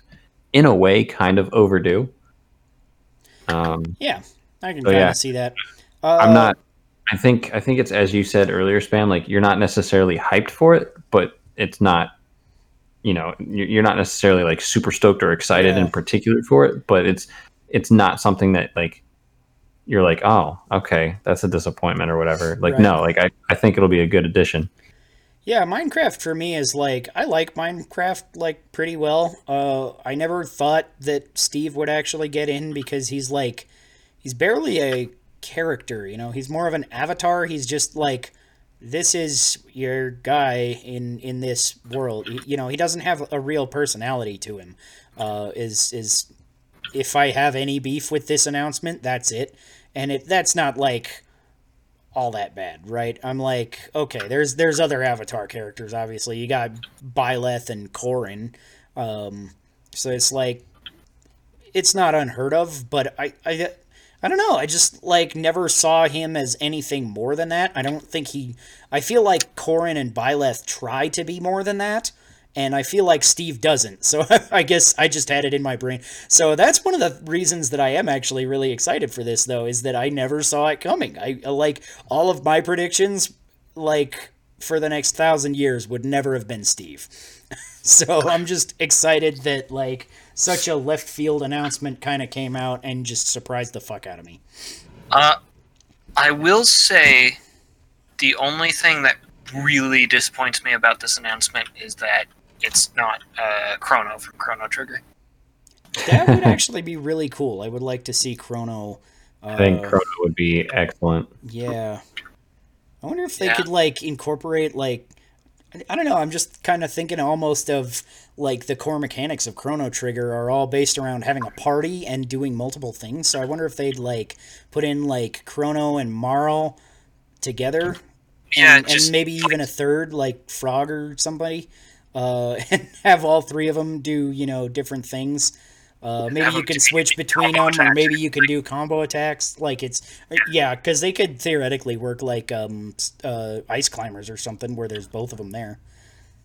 in a way kind of overdue. Yeah, I can kind of see that. I'm not. I think it's, as you said earlier, Spam, like you're not necessarily hyped for it, but it's not, you know, you're not necessarily like super stoked or excited in particular for it, but it's not something that like you're like, oh, okay, that's a disappointment or whatever. Like, right. No, like I think it'll be a good addition. Yeah, Minecraft for me is like, I like Minecraft like pretty well. I never thought that Steve would actually get in, because he's barely a character, you know, he's more of an avatar. He's just like, this is your guy in this world, you know. He doesn't have a real personality to him. Is if I have any beef with this announcement, that's it. And that's not like all that bad, right? I'm like, okay, there's other Avatar characters. Obviously you got Byleth and Corrin, so it's like, it's not unheard of, but I don't know. I just, like, never saw him as anything more than that. I don't think I feel like Corrin and Byleth try to be more than that, and I feel like Steve doesn't. So I guess I just had it in my brain. So that's one of the reasons that I am actually really excited for this, though, is that I never saw it coming. I, like, all of my predictions, like, for the next 1,000 years would never have been Steve. So I'm just excited that, like, such a left field announcement kind of came out and just surprised the fuck out of me. I will say the only thing that really disappoints me about this announcement is that it's not Chrono from Chrono Trigger. That would actually be really cool. I would like to see Chrono. I think Chrono would be excellent. Yeah. I wonder if they could, like, incorporate, like, I don't know, I'm just kind of thinking almost of, like, the core mechanics of Chrono Trigger are all based around having a party and doing multiple things, so I wonder if they'd, like, put in, like, Chrono and Marl together, and maybe even a third, like, Frog or somebody, and have all three of them do, you know, different things. Maybe you can switch between them, or maybe you can do combo attacks. Like, it's, yeah, because they could theoretically work like Ice Climbers or something, where there's both of them there.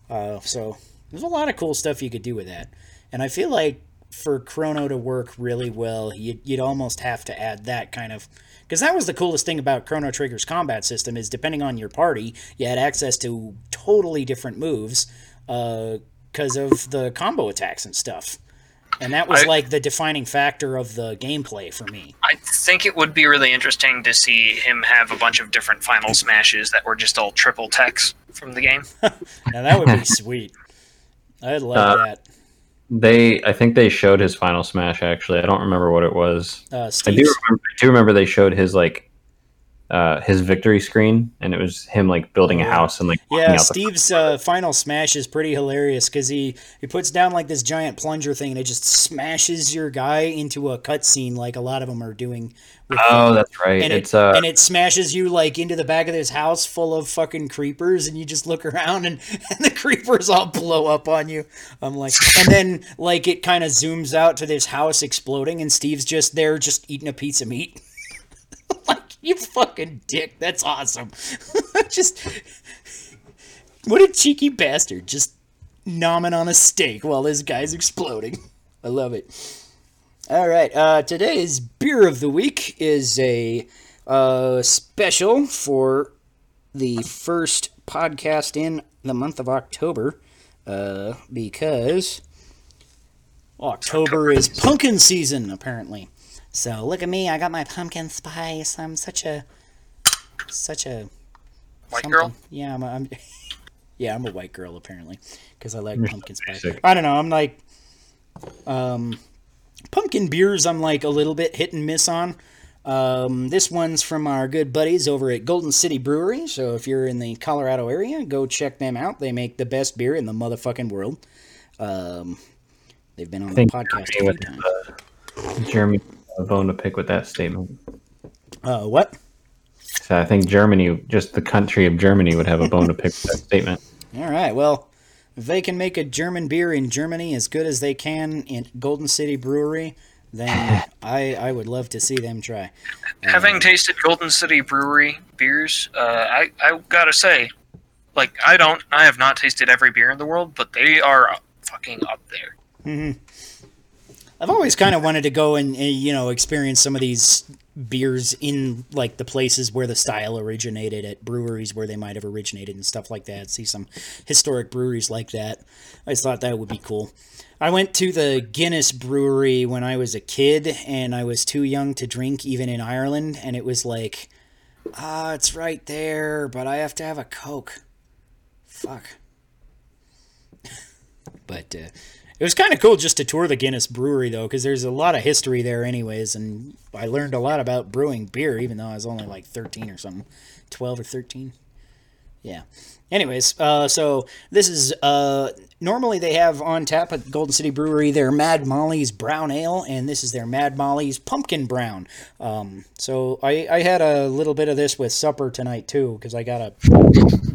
So there's a lot of cool stuff you could do with that. And I feel like for Chrono to work really well, you'd almost have to add that kind of, because that was the coolest thing about Chrono Trigger's combat system is, depending on your party, you had access to totally different moves because of the combo attacks and stuff. And that was, like, the defining factor of the gameplay for me. I think it would be really interesting to see him have a bunch of different final smashes that were just all triple techs from the game. Now, that would be sweet. I'd love that. I think they showed his final smash, actually. I don't remember what it was. I do remember they showed his victory screen, and it was him, like, building a house and, like, yeah, Steve's final smash is pretty hilarious because he puts down, like, this giant plunger thing, and it just smashes your guy into a cutscene, like a lot of them are doing with him. That's right. And it smashes you, like, into the back of this house full of fucking creepers, and you just look around and the creepers all blow up on you. I'm like, and then, like, it kind of zooms out to this house exploding, and Steve's just there just eating a piece of meat. Like, you fucking dick. That's awesome. Just, what a cheeky bastard. Just nomming on a steak while this guy's exploding. I love it. All right. Today's beer of the week is a special for the first podcast in the month of October. Because October is pumpkin season, apparently. So look at me, I got my pumpkin spice. I'm such a white something. Girl. Yeah, I'm a white girl apparently because I like pumpkin spice. I don't know. I'm like, pumpkin beers. I'm like a little bit hit and miss on. This one's from our good buddies over at Golden City Brewery. So if you're in the Colorado area, go check them out. They make the best beer in the motherfucking world. They've been on the podcast a few times. Jeremy. A bone to pick with that statement. What? So I think Germany, just the country of Germany, would have a bone to pick with that statement. All right. Well, if they can make a German beer in Germany as good as they can in Golden City Brewery, then I would love to see them try. Having tasted Golden City Brewery beers, I gotta say, like, I have not tasted every beer in the world, but they are fucking up there. Mm-hmm. I've always kind of wanted to go and, you know, experience some of these beers in, like, the places where the style originated, at breweries where they might have originated and stuff like that. See some historic breweries like that. I just thought that would be cool. I went to the Guinness Brewery when I was a kid, and I was too young to drink even in Ireland, and it was like, it's right there, but I have to have a Coke. Fuck. But, it was kind of cool just to tour the Guinness Brewery, though, because there's a lot of history there anyways, and I learned a lot about brewing beer, even though I was only, like, 13 or something. 12 or 13. Yeah. Anyways, so this is, normally they have on tap at Golden City Brewery their Mad Molly's Brown Ale, and this is their Mad Molly's Pumpkin Brown. So I had a little bit of this with supper tonight, too, because I got a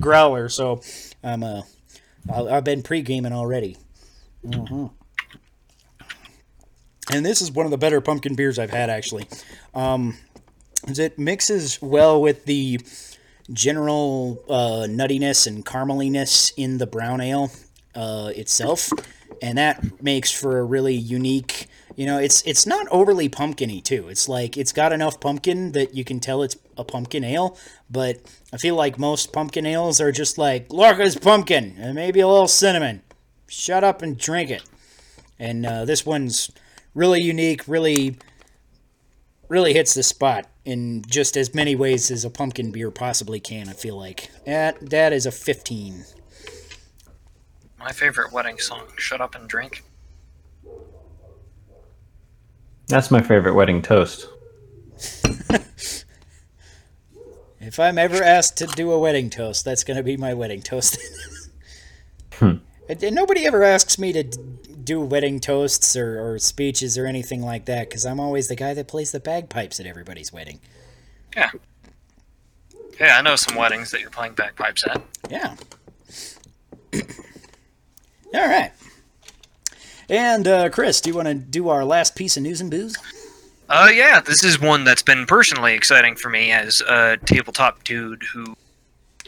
growler, so I've been pre-gaming already. Mm-hmm. And this is one of the better pumpkin beers I've had, actually. It mixes well with the general nuttiness and carameliness in the brown ale itself, and that makes for a really unique You know, it's not overly pumpkin-y, too. It's like, it's got enough pumpkin that you can tell it's a pumpkin ale, but I feel like most pumpkin ales are just like, look, it's pumpkin, and maybe a little cinnamon. Shut up and drink it. And this one's really unique, really hits the spot in just as many ways as a pumpkin beer possibly can, I feel like. That is a 15. My favorite wedding song, Shut Up and Drink. That's my favorite wedding toast. If I'm ever asked to do a wedding toast, that's going to be my wedding toast. And nobody ever asks me to do wedding toasts or speeches or anything like that, because I'm always the guy that plays the bagpipes at everybody's wedding. Yeah. Yeah, I know some weddings that you're playing bagpipes at. Yeah. All right. And, Chris, do you want to do our last piece of news and booze? Yeah, this is one that's been personally exciting for me as a tabletop dude who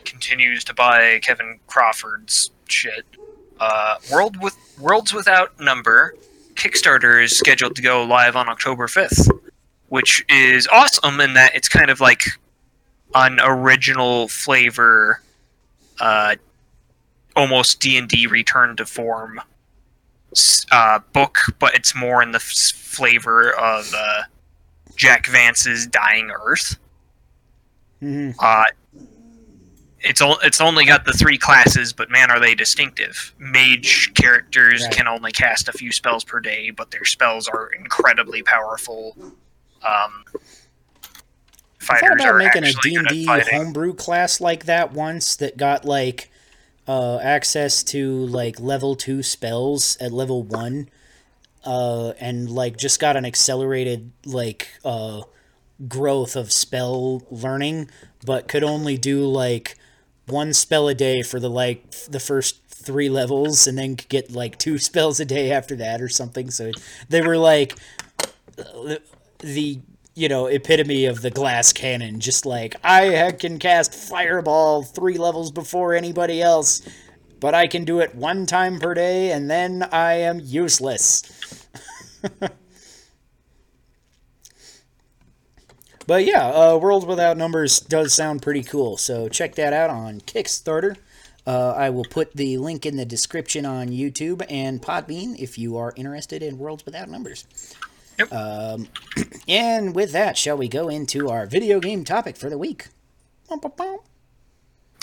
continues to buy Kevin Crawford's shit. Worlds Without Number Kickstarter is scheduled to go live on October 5th, which is awesome in that it's kind of like an original flavor, almost D&D return to form book, but it's more in the flavor of Jack Vance's Dying Earth. Mm-hmm. It's only got the three classes, but man, are they distinctive. Mage characters can only cast a few spells per day, but their spells are incredibly powerful. Fighters are actually good at fighting. I thought about making a D&D homebrew class like that once that got like access to like level 2 spells at level 1 and like just got an accelerated like growth of spell learning, but could only do like one spell a day for the like the first 3 levels, and then could get like 2 spells a day after that or something. So they were like the epitome of the glass cannon, just like, I can cast Fireball 3 levels before anybody else, but I can do it 1 time per day, and then I am useless. But yeah, World Without Numbers does sound pretty cool, so check that out on Kickstarter. I will put the link in the description on YouTube and Podbean if you are interested in Worlds Without Numbers. Yep. And with that, shall we go into our video game topic for the week?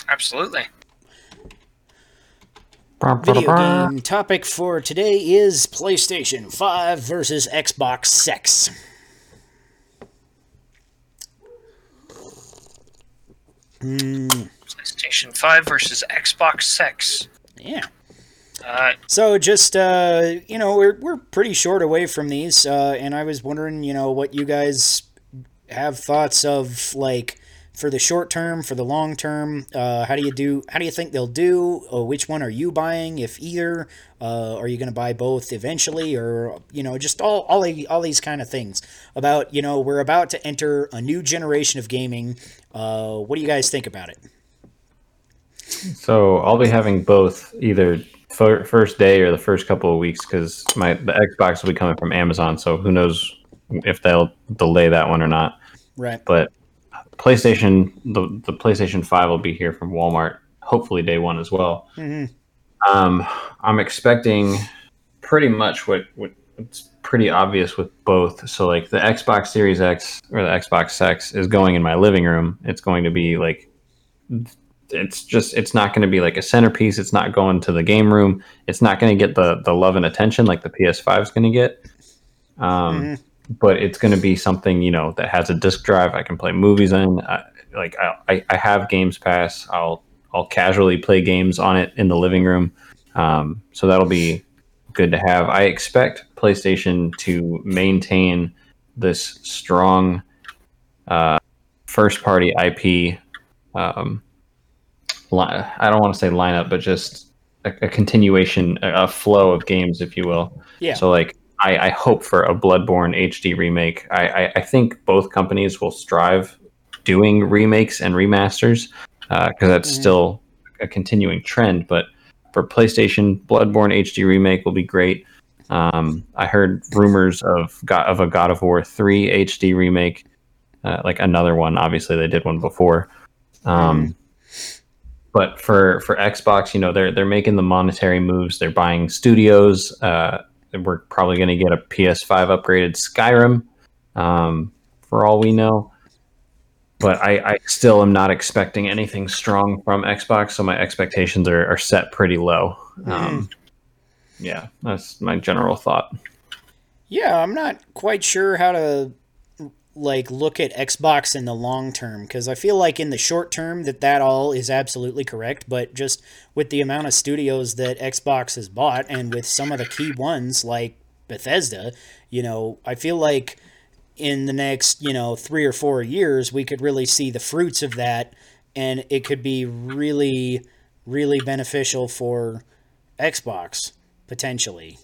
Absolutely. Video game topic for today is PlayStation 5 versus Xbox 6. PlayStation 5 versus Xbox 6. Yeah. So just, we're pretty short away from these, and I was wondering, what you guys have thoughts of, like, for the short term, for the long term, how do you think they'll do? Which one are you buying, if either? Are you going to buy both eventually? Or, just all these kind of things about, we're about to enter a new generation of gaming. What do you guys think about it? So I'll be having both either first day or the first couple of weeks, because the Xbox will be coming from Amazon, so who knows if they'll delay that one or not. Right. But PlayStation, the PlayStation 5 will be here from Walmart, hopefully day one as well. Mm-hmm. I'm expecting pretty much what it's pretty obvious with both. So like the Xbox Series X or the Xbox X is going in my living room. It's going to be like, it's not going to be like a centerpiece. It's not going to the game room. It's not going to get the love and attention like the PS5 is going to get. But it's going to be something, that has a disc drive. I can play movies in. I have Games Pass. I'll casually play games on it in the living room. So that'll be good to have. I expect PlayStation to maintain this strong first party IP. I don't want to say lineup, but just a continuation, a flow of games, if you will. Yeah. So, like, I hope for a Bloodborne HD remake. I think both companies will strive doing remakes and remasters because that's still a continuing trend. But for PlayStation, Bloodborne HD remake will be great. I heard rumors of a God of War 3 HD remake, like another one. Obviously, they did one before. But for Xbox, you know, they're making the monetary moves. They're buying studios. We're probably going to get a PS5 upgraded Skyrim, for all we know. But I still am not expecting anything strong from Xbox, so my expectations are set pretty low. Yeah, that's my general thought. Yeah, I'm not quite sure how to like look at Xbox in the long term, because I feel like in the short term that all is absolutely correct, but just with the amount of studios that Xbox has bought and with some of the key ones like Bethesda, you know, I feel like in the next, you know, 3 or 4 years, we could really see the fruits of that, and it could be really, really beneficial for Xbox, potentially.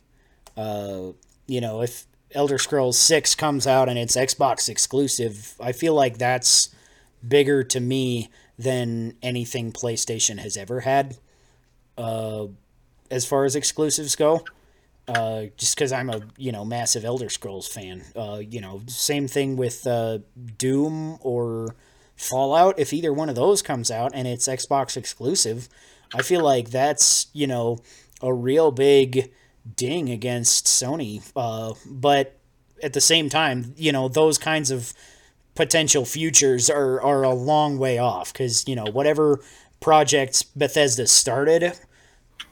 You know, if Elder Scrolls 6 comes out and it's Xbox exclusive, I feel like that's bigger to me than anything PlayStation has ever had, as far as exclusives go. Just because I'm a, you know, massive Elder Scrolls fan. You know, same thing with Doom or Fallout. If either one of those comes out and it's Xbox exclusive, I feel like that's, you know, a real big ding against Sony. But at the same time, you know, those kinds of potential futures are a long way off, because, you know, whatever projects Bethesda started,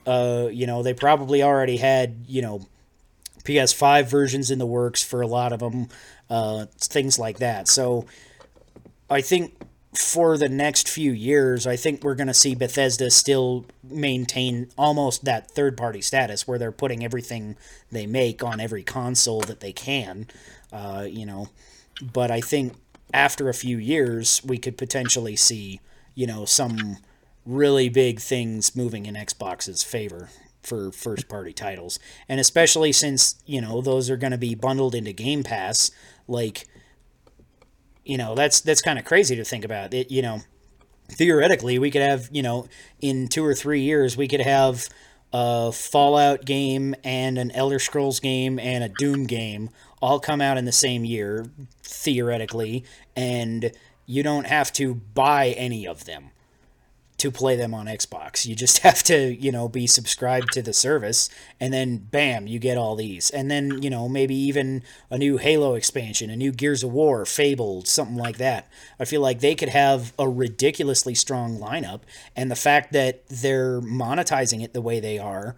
you know, they probably already had, you know, PS5 versions in the works for a lot of them, things like that. So I think for the next few years, I think we're going to see Bethesda still maintain almost that third-party status where they're putting everything they make on every console that they can, you know. But I think after a few years, we could potentially see, you know, some really big things moving in Xbox's favor for first-party titles. And especially since, you know, those are going to be bundled into Game Pass, like, you know, that's kind of crazy to think about. It, you know, theoretically, we could have, you know, in 2 or 3 years, we could have a Fallout game and an Elder Scrolls game and a Doom game all come out in the same year, theoretically, and you don't have to buy any of them to play them on Xbox. You just have to, you know, be subscribed to the service, and then bam, you get all these. And then, you know, maybe even a new Halo expansion, a new Gears of War, Fable, something like that. I feel like they could have a ridiculously strong lineup, and the fact that they're monetizing it the way they are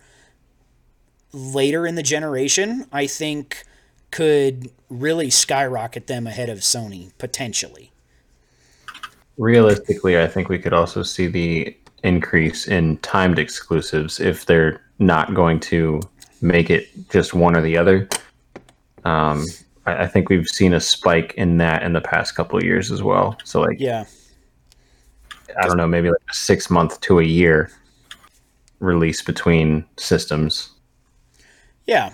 later in the generation, I think could really skyrocket them ahead of Sony, potentially. Realistically, I think we could also see the increase in timed exclusives if they're not going to make it just one or the other. I think we've seen a spike in that in the past couple of years as well. So, like, yeah, I don't know, maybe like a 6 month to a year release between systems. Yeah.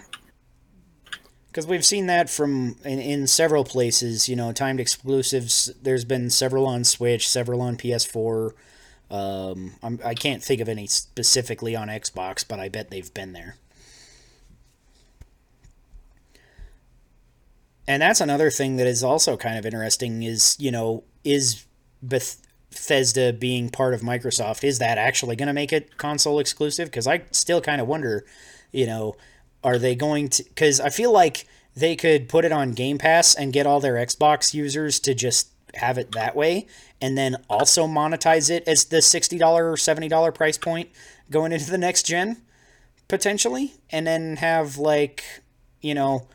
Because we've seen that from in several places, you know, timed exclusives. There's been several on Switch, several on PS4. I can't think of any specifically on Xbox, but I bet they've been there. And that's another thing that is also kind of interesting is, you know, is Bethesda being part of Microsoft, is that actually going to make it console exclusive? Because I still kind of wonder, you know, are they going to... Because I feel like they could put it on Game Pass and get all their Xbox users to just have it that way, and then also monetize it as the $60 or $70 price point going into the next gen, potentially. And then have, like, you know...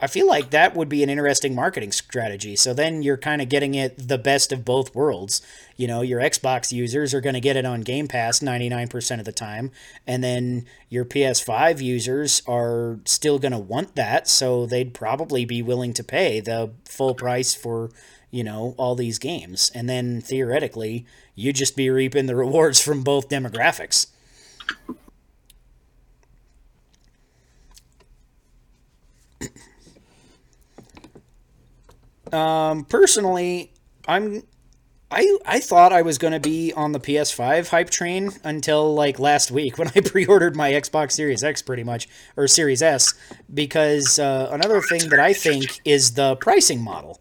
I feel like that would be an interesting marketing strategy. So then you're kind of getting it the best of both worlds. You know, your Xbox users are going to get it on Game Pass 99% of the time, and then your PS5 users are still going to want that, so they'd probably be willing to pay the full price for, you know, all these games. And then theoretically, you'd just be reaping the rewards from both demographics. Personally, I thought I was going to be on the PS5 hype train until like last week when I pre-ordered my Xbox Series X pretty much, or Series S, because another thing that I think is the pricing model.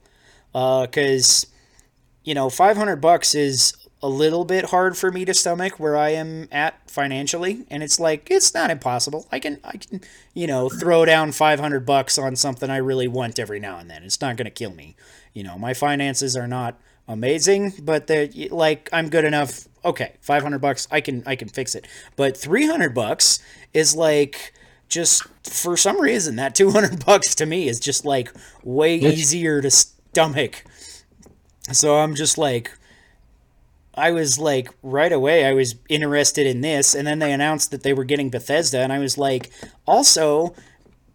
Because, you know, $500 is a little bit hard for me to stomach where I am at financially. And it's like, it's not impossible. I can, you know, throw down $500 on something I really want every now and then. It's not going to kill me. You know, my finances are not amazing, but they're like, I'm good enough. Okay. $500, I can fix it. But $300 is like, just for some reason, that $200 to me is just like way easier to stomach. So I'm just like, I was like, right away, I was interested in this. And then they announced that they were getting Bethesda. And I was like, also,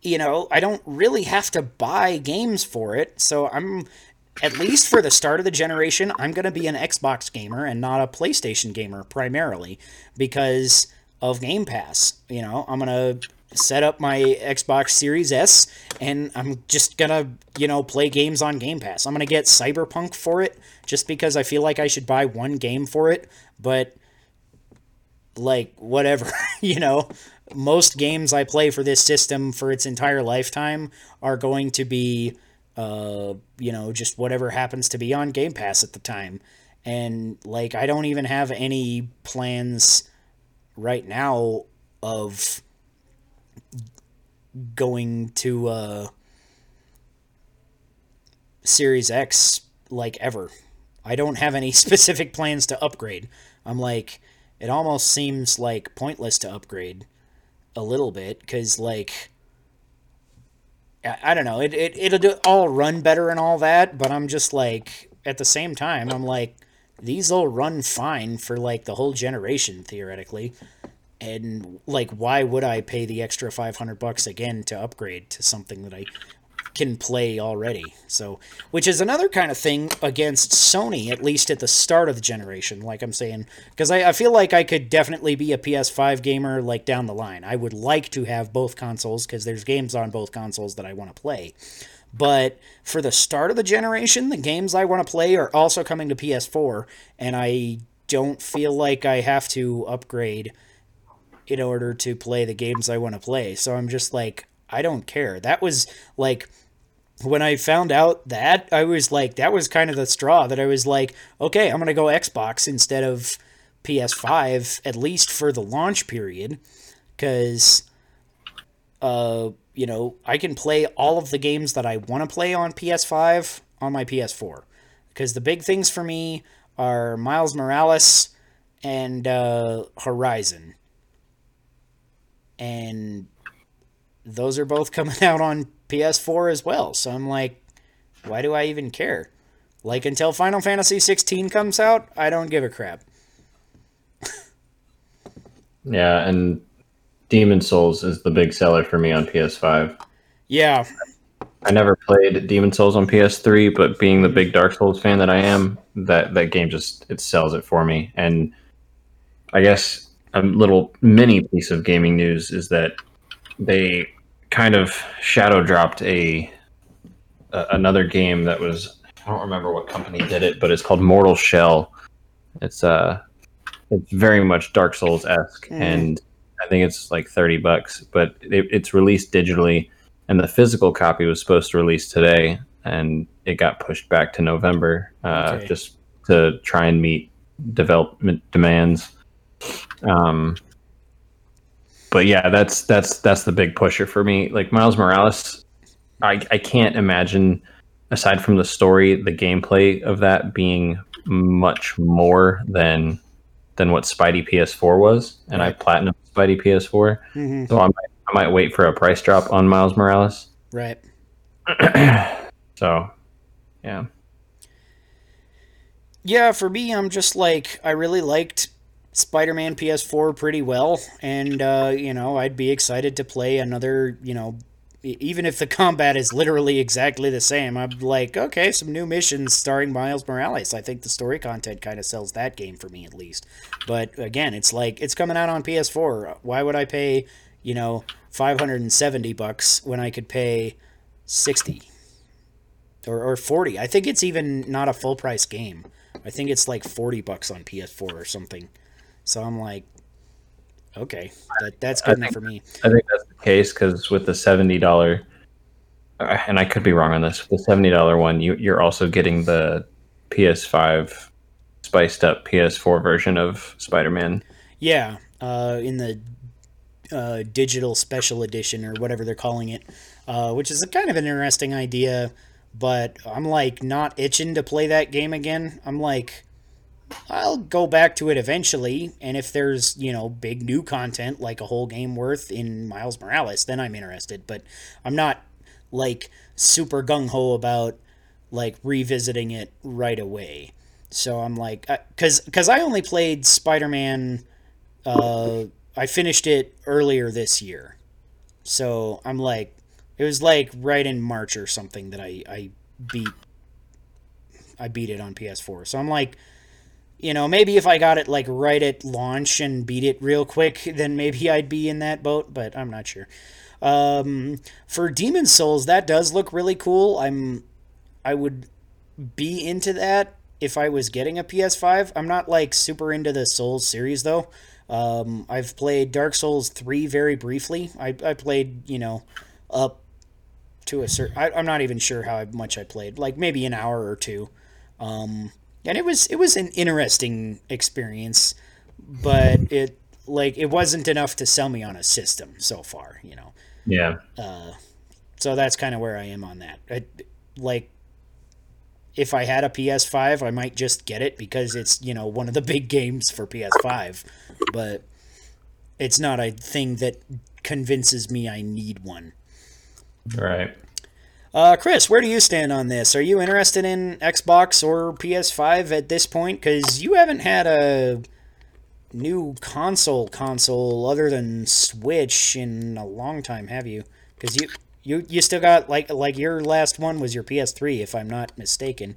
you know, I don't really have to buy games for it. So I'm, at least for the start of the generation, I'm going to be an Xbox gamer and not a PlayStation gamer primarily because of Game Pass. You know, I'm going to set up my Xbox Series S and I'm just going to, you know, play games on Game Pass. I'm going to get Cyberpunk for it just because I feel like I should buy one game for it, but like whatever, you know, most games I play for this system for its entire lifetime are going to be, you know, just whatever happens to be on Game Pass at the time. And like, I don't even have any plans right now of going to Series X like ever. I don't have any specific plans to upgrade. I'm like, it almost seems like pointless to upgrade a little bit because like, I don't know, it'll all run better and all that, but I'm just like, at the same time, I'm like, these all run fine for like the whole generation theoretically. And like, why would I pay the extra $500 again to upgrade to something that I can play already? So, which is another kind of thing against Sony, at least at the start of the generation, like I'm saying, because I feel like I could definitely be a PS5 gamer like down the line. I would like to have both consoles because there's games on both consoles that I want to play. But for the start of the generation, the games I want to play are also coming to PS4, and I don't feel like I have to upgrade in order to play the games I want to play. So I'm just like, I don't care. That was like, when I found out that, I was like, that was kind of the straw that I was like, okay, I'm going to go Xbox instead of PS5, at least for the launch period. Cause, you know, I can play all of the games that I want to play on PS5 on my PS4. Cause the big things for me are Miles Morales and, Horizon. And those are both coming out on PS4 as well. So I'm like, why do I even care? Like, until Final Fantasy 16 comes out, I don't give a crap. Yeah, and Demon Souls is the big seller for me on PS5. Yeah. I never played Demon Souls on PS3, but being the big Dark Souls fan that I am, that game just, it sells it for me. And I guess a little mini piece of gaming news is that they kind of shadow dropped another game that was, I don't remember what company did it, but it's called Mortal Shell. It's very much Dark Souls-esque, and I think it's like $30, but it's released digitally, and the physical copy was supposed to release today, and it got pushed back to November just to try and meet development demands. But yeah, that's the big pusher for me. Like Miles Morales, I can't imagine, aside from the story, the gameplay of that being much more than what Spidey PS4 was, and I platinum Spidey PS4, so I might wait for a price drop on Miles Morales. Right. So, yeah. Yeah, for me, I'm just like, I really liked Spider-Man PS4 pretty well, and you know, I'd be excited to play another, you know, even if the combat is literally exactly the same, I'm like, okay, some new missions starring Miles Morales. I think the story content kind of sells that game for me, at least. But again, it's like, it's coming out on PS4. Why would I pay, you know, $570 when I could pay $60 or $40? I think it's even not a full price game. I think it's like $40 on PS4 or something. So I'm like, okay, that's good enough for me. I think that's the case because with the $70, and I could be wrong on this, the $70 one, you're also getting the PS5 spiced up PS4 version of Spider-Man. Yeah, in the digital special edition or whatever they're calling it, which is a kind of an interesting idea. But I'm like not itching to play that game again. I'm like, I'll go back to it eventually. And if there's, you know, big new content, like a whole game worth in Miles Morales, then I'm interested. But I'm not like super gung-ho about like revisiting it right away. So I'm like, because I only played Spider-Man. I finished it earlier this year. So I'm like, it was like right in March or something that I beat it on PS4. So I'm like, you know, maybe if I got it like right at launch and beat it real quick, then maybe I'd be in that boat, but I'm not sure. For Demon's Souls, that does look really cool. I would be into that if I was getting a PS5. I'm not like super into the Souls series though. I've played Dark Souls 3 very briefly. I played, you know, up to a certain, I'm not even sure how much I played, like maybe an hour or two. And it was an interesting experience, but it wasn't enough to sell me on a system so far, you know? Yeah. So that's kind of where I am on that. If I had a PS5, I might just get it because it's, you know, one of the big games for PS5, but it's not a thing that convinces me I need one. All right. Chris, where do you stand on this? Are you interested in Xbox or PS5 at this point? Because you haven't had a new console other than Switch in a long time, have you? Because you still got like your last one was your PS3, if I'm not mistaken.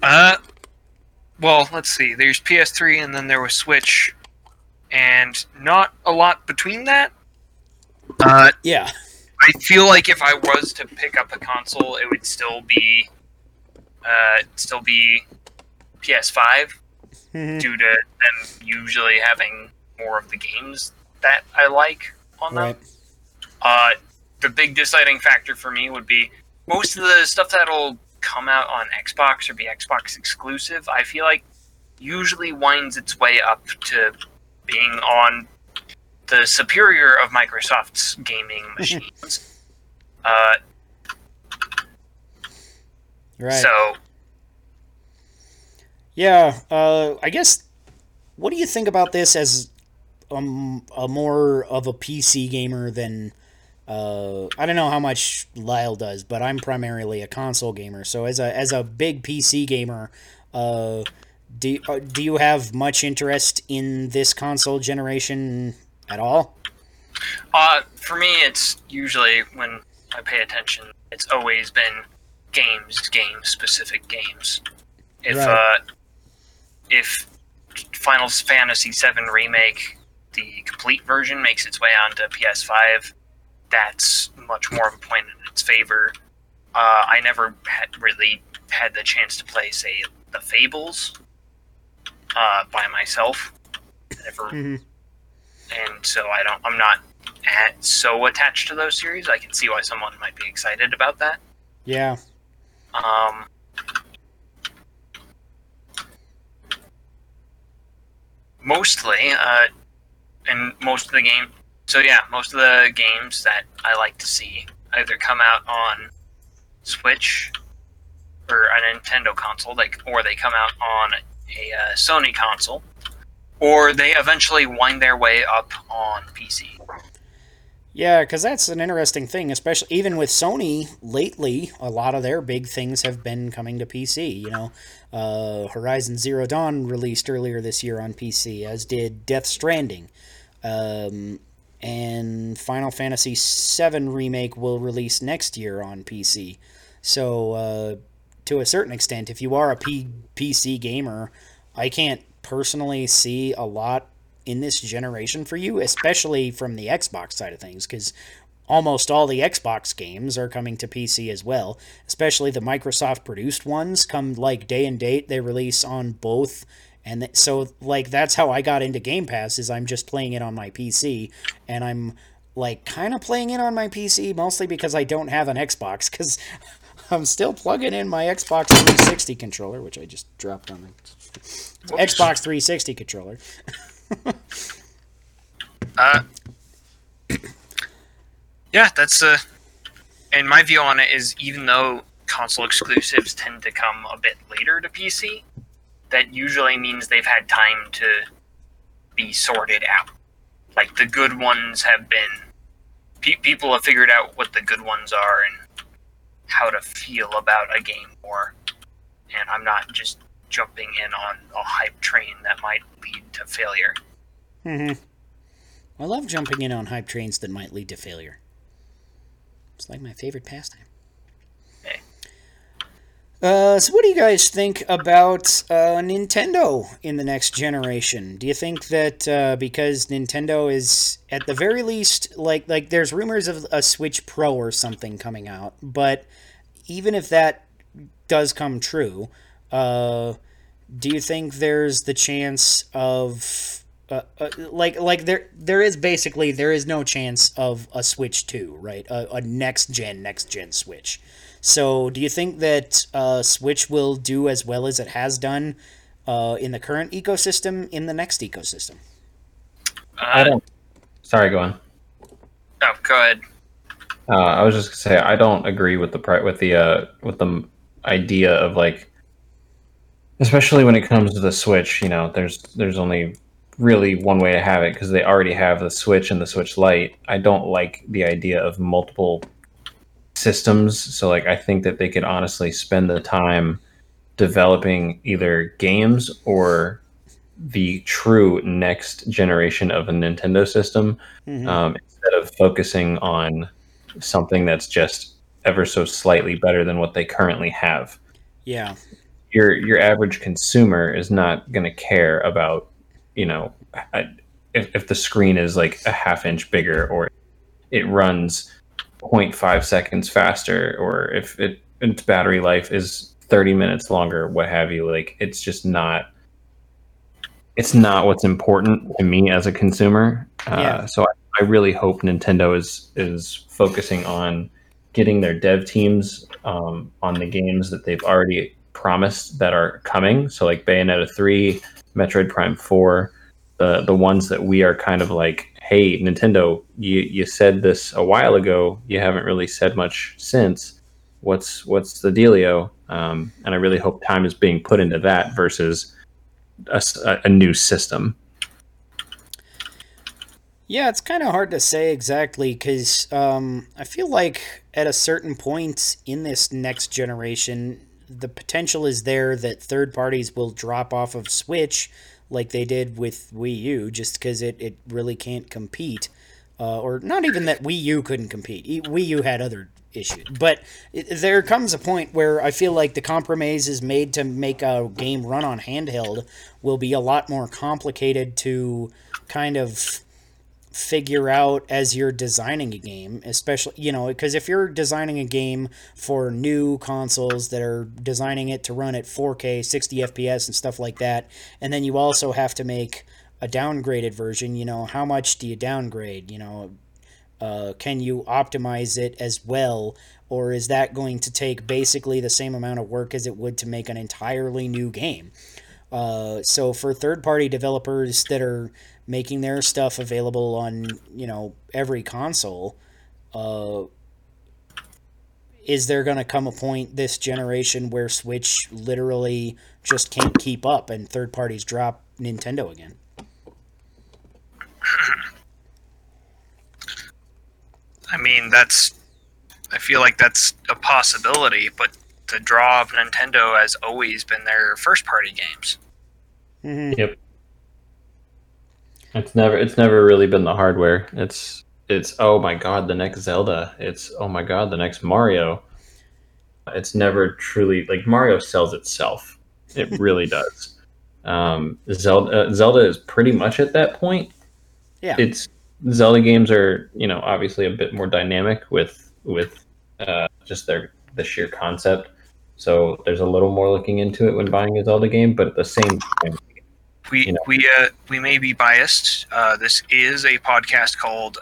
Well, let's see. There's PS3 and then there was Switch, and not a lot between that. Yeah. I feel like if I was to pick up a console, it would still be PS5 due to them usually having more of the games that I like on them. Right. The big deciding factor for me would be most of the stuff that'll come out on Xbox or be Xbox exclusive, I feel like usually winds its way up to being on the superior of Microsoft's gaming machines. Right. So. Yeah. I guess, what do you think about this as a more of a PC gamer than... I don't know how much Lyle does, but I'm primarily a console gamer. So as a big PC gamer, do you have much interest in this console generation at all? For me, it's usually when I pay attention, it's always been specific games. If right. If Final Fantasy VII Remake, the complete version, makes its way onto PS5. That's much more of a point in its favor. I never really had the chance to play, say, the Fables by myself. Never, and so I'm not so attached to those series. I can see why someone might be excited about that. Yeah. Mostly, and most of the game. So yeah, most of the games that I like to see either come out on Switch or a Nintendo console, or they come out on a Sony console, or they eventually wind their way up on PC. Yeah, because that's an interesting thing, especially even with Sony lately. A lot of their big things have been coming to PC. You know, Horizon Zero Dawn released earlier this year on PC, as did Death Stranding. And Final Fantasy VII Remake will release next year on PC. So, to a certain extent, if you are a PC gamer, I can't personally see a lot in this generation for you, especially from the Xbox side of things, because Almost all the Xbox games are coming to PC as well, especially the Microsoft-produced ones come, like, day and date. They release on both, and so, like, that's how I got into Game Pass, is I'm just playing it on my PC, and I'm, like, kind of playing it on my PC, mostly because I don't have an Xbox, because I'm still plugging in my Xbox 360 controller, which I just dropped on the Xbox 360 controller. Yeah, that's and my view on it is, even though console exclusives tend to come a bit later to PC, that usually means they've had time to be sorted out. Like, the good ones have been... People have figured out what the good ones are and how to feel about a game more. And I'm not just jumping in on a hype train that might lead to failure. Mm-hmm. I love jumping in on hype trains that might lead to failure. It's like my favorite pastime. Okay. So what do you guys think about Nintendo in the next generation? Do you think that because Nintendo is, at the very least, like there's rumors of a Switch Pro or something coming out, but even if that does come true, do you think there's the chance of... there is no chance of a Switch 2, right? A next gen Switch. So do you think that Switch will do as well as it has done in the current ecosystem in the next ecosystem? I don't. Sorry, go on. Oh, go ahead. I was just gonna say I don't agree with the idea of, like, especially when it comes to the Switch. You know, there's only really one way to have it, because they already have the Switch and the Switch Lite. I don't like the idea of multiple systems, so, like, I think that they could honestly spend the time developing either games or the true next generation of a Nintendo system, mm-hmm. Instead of focusing on something that's just ever so slightly better than what they currently have. Yeah. Your average consumer is not going to care about, you know, if the screen is like a half inch bigger, or it runs 0.5 seconds faster, or if its battery life is 30 minutes longer, what have you. Like, it's just not, it's not what's important to me as a consumer. Yeah. So I really hope Nintendo is focusing on getting their dev teams on the games that they've already promised that are coming. So, like, Bayonetta 3, Metroid Prime 4, the ones that we are kind of like, hey, Nintendo, you said this a while ago, you haven't really said much since. What's the dealio? And I really hope time is being put into that versus a new system. Yeah, it's kind of hard to say exactly, because I feel like at a certain point in this next generation, the potential is there that third parties will drop off of Switch like they did with Wii U, just because it really can't compete. Or not even that Wii U couldn't compete. Wii U had other issues. But there comes a point where I feel like the compromises made to make a game run on handheld will be a lot more complicated to kind of figure out as you're designing a game, especially, you know, because if you're designing a game for new consoles that are designing it to run at 4K, 60 FPS and stuff like that, and then you also have to make a downgraded version, you know, how much do you downgrade? You know, can you optimize it as well? Or is that going to take basically the same amount of work as it would to make an entirely new game? So for third-party developers that are making their stuff available on, you know, every console, is there going to come a point this generation where Switch literally just can't keep up and third parties drop Nintendo again? I mean, I feel like that's a possibility, but the draw of Nintendo has always been their first-party games. Mm-hmm. Yep. It's never really been the hardware. It's oh my god, the next Zelda. It's oh my god, the next Mario. It's never truly, like, Mario sells itself. It really does. Zelda is pretty much at that point. Yeah. It's Zelda games are, you know, obviously a bit more dynamic with just the sheer concept. So there's a little more looking into it when buying a Zelda game, but at the same time, we may be biased. This is a podcast called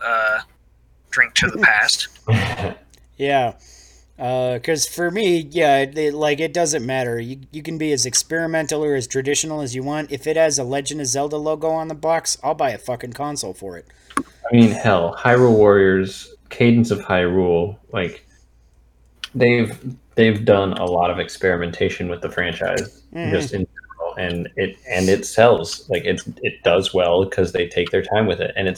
Drink to the Past. Yeah. Because for me, yeah, it doesn't matter. You can be as experimental or as traditional as you want. If it has a Legend of Zelda logo on the box, I'll buy a fucking console for it. I mean, hell, Hyrule Warriors, Cadence of Hyrule, like, they've done a lot of experimentation with the franchise, just in general, and it sells. Like, it does well because they take their time with it, and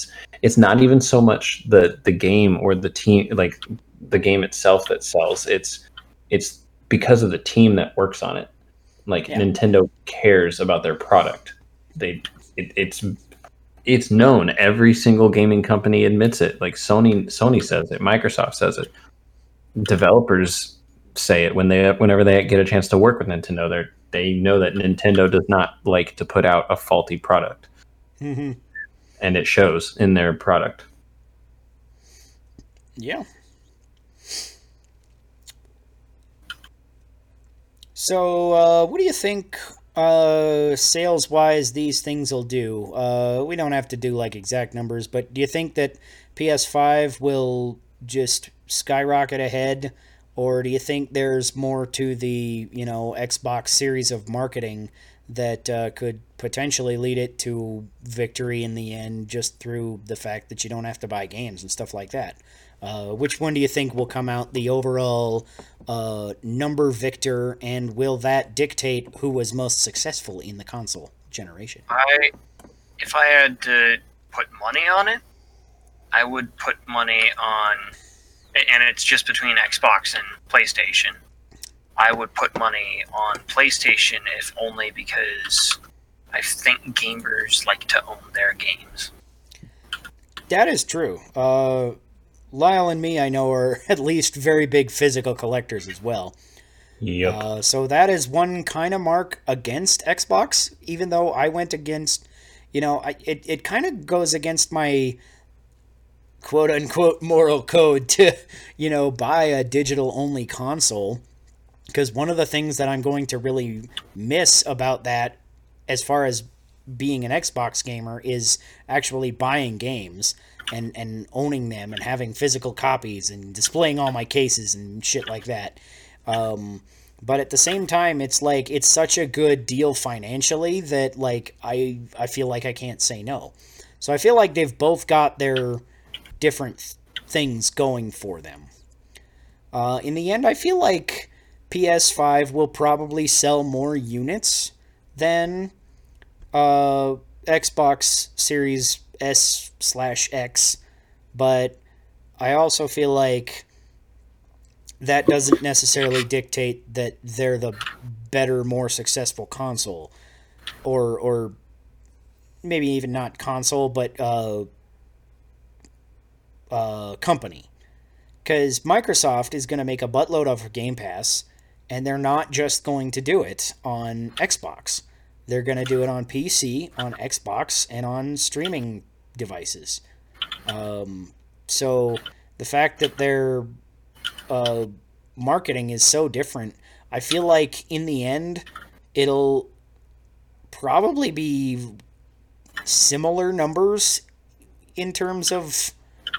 it's not even so much the game or the team, like the game itself that sells. It's because of the team that works on it. Like, yeah. Nintendo cares about their product. It's known. Every single gaming company admits it. Like Sony says it. Microsoft says it. Developers say it whenever they get a chance to work with Nintendo. They know that Nintendo does not like to put out a faulty product, and it shows in their product. Yeah. So, what do you think, sales-wise, these things will do? We don't have to do, like, exact numbers, but do you think that PS5 will just skyrocket ahead, or do you think there's more to the, you know, Xbox series of marketing that could potentially lead it to victory in the end, just through the fact that you don't have to buy games and stuff like that? Which one do you think will come out the overall number victor, and will that dictate who was most successful in the console generation? If I had to put money on it, I would put money on, and it's just between Xbox and PlayStation, I would put money on PlayStation, if only because I think gamers like to own their games. That is true. Lyle and me, I know, are at least very big physical collectors as well. Yep. So that is one kind of mark against Xbox, even though I went against, you know, it kind of goes against my quote-unquote moral code to, you know, buy a digital-only console, because one of the things that I'm going to really miss about that, as far as being an Xbox gamer, is actually buying games and owning them and having physical copies and displaying all my cases and shit like that. But at the same time, it's like, it's such a good deal financially that, like, I feel like I can't say no. So I feel like they've both got their different things going for them. In the end, I feel like PS5 will probably sell more units than Xbox Series S/X, but I also feel like that doesn't necessarily dictate that they're the better, more successful console, or maybe even not console, but company, because Microsoft is going to make a buttload of Game Pass, and they're not just going to do it on Xbox. They're going to do it on PC, on Xbox, and on streaming devices. So the fact that their marketing is so different, I feel like in the end, it'll probably be similar numbers in terms of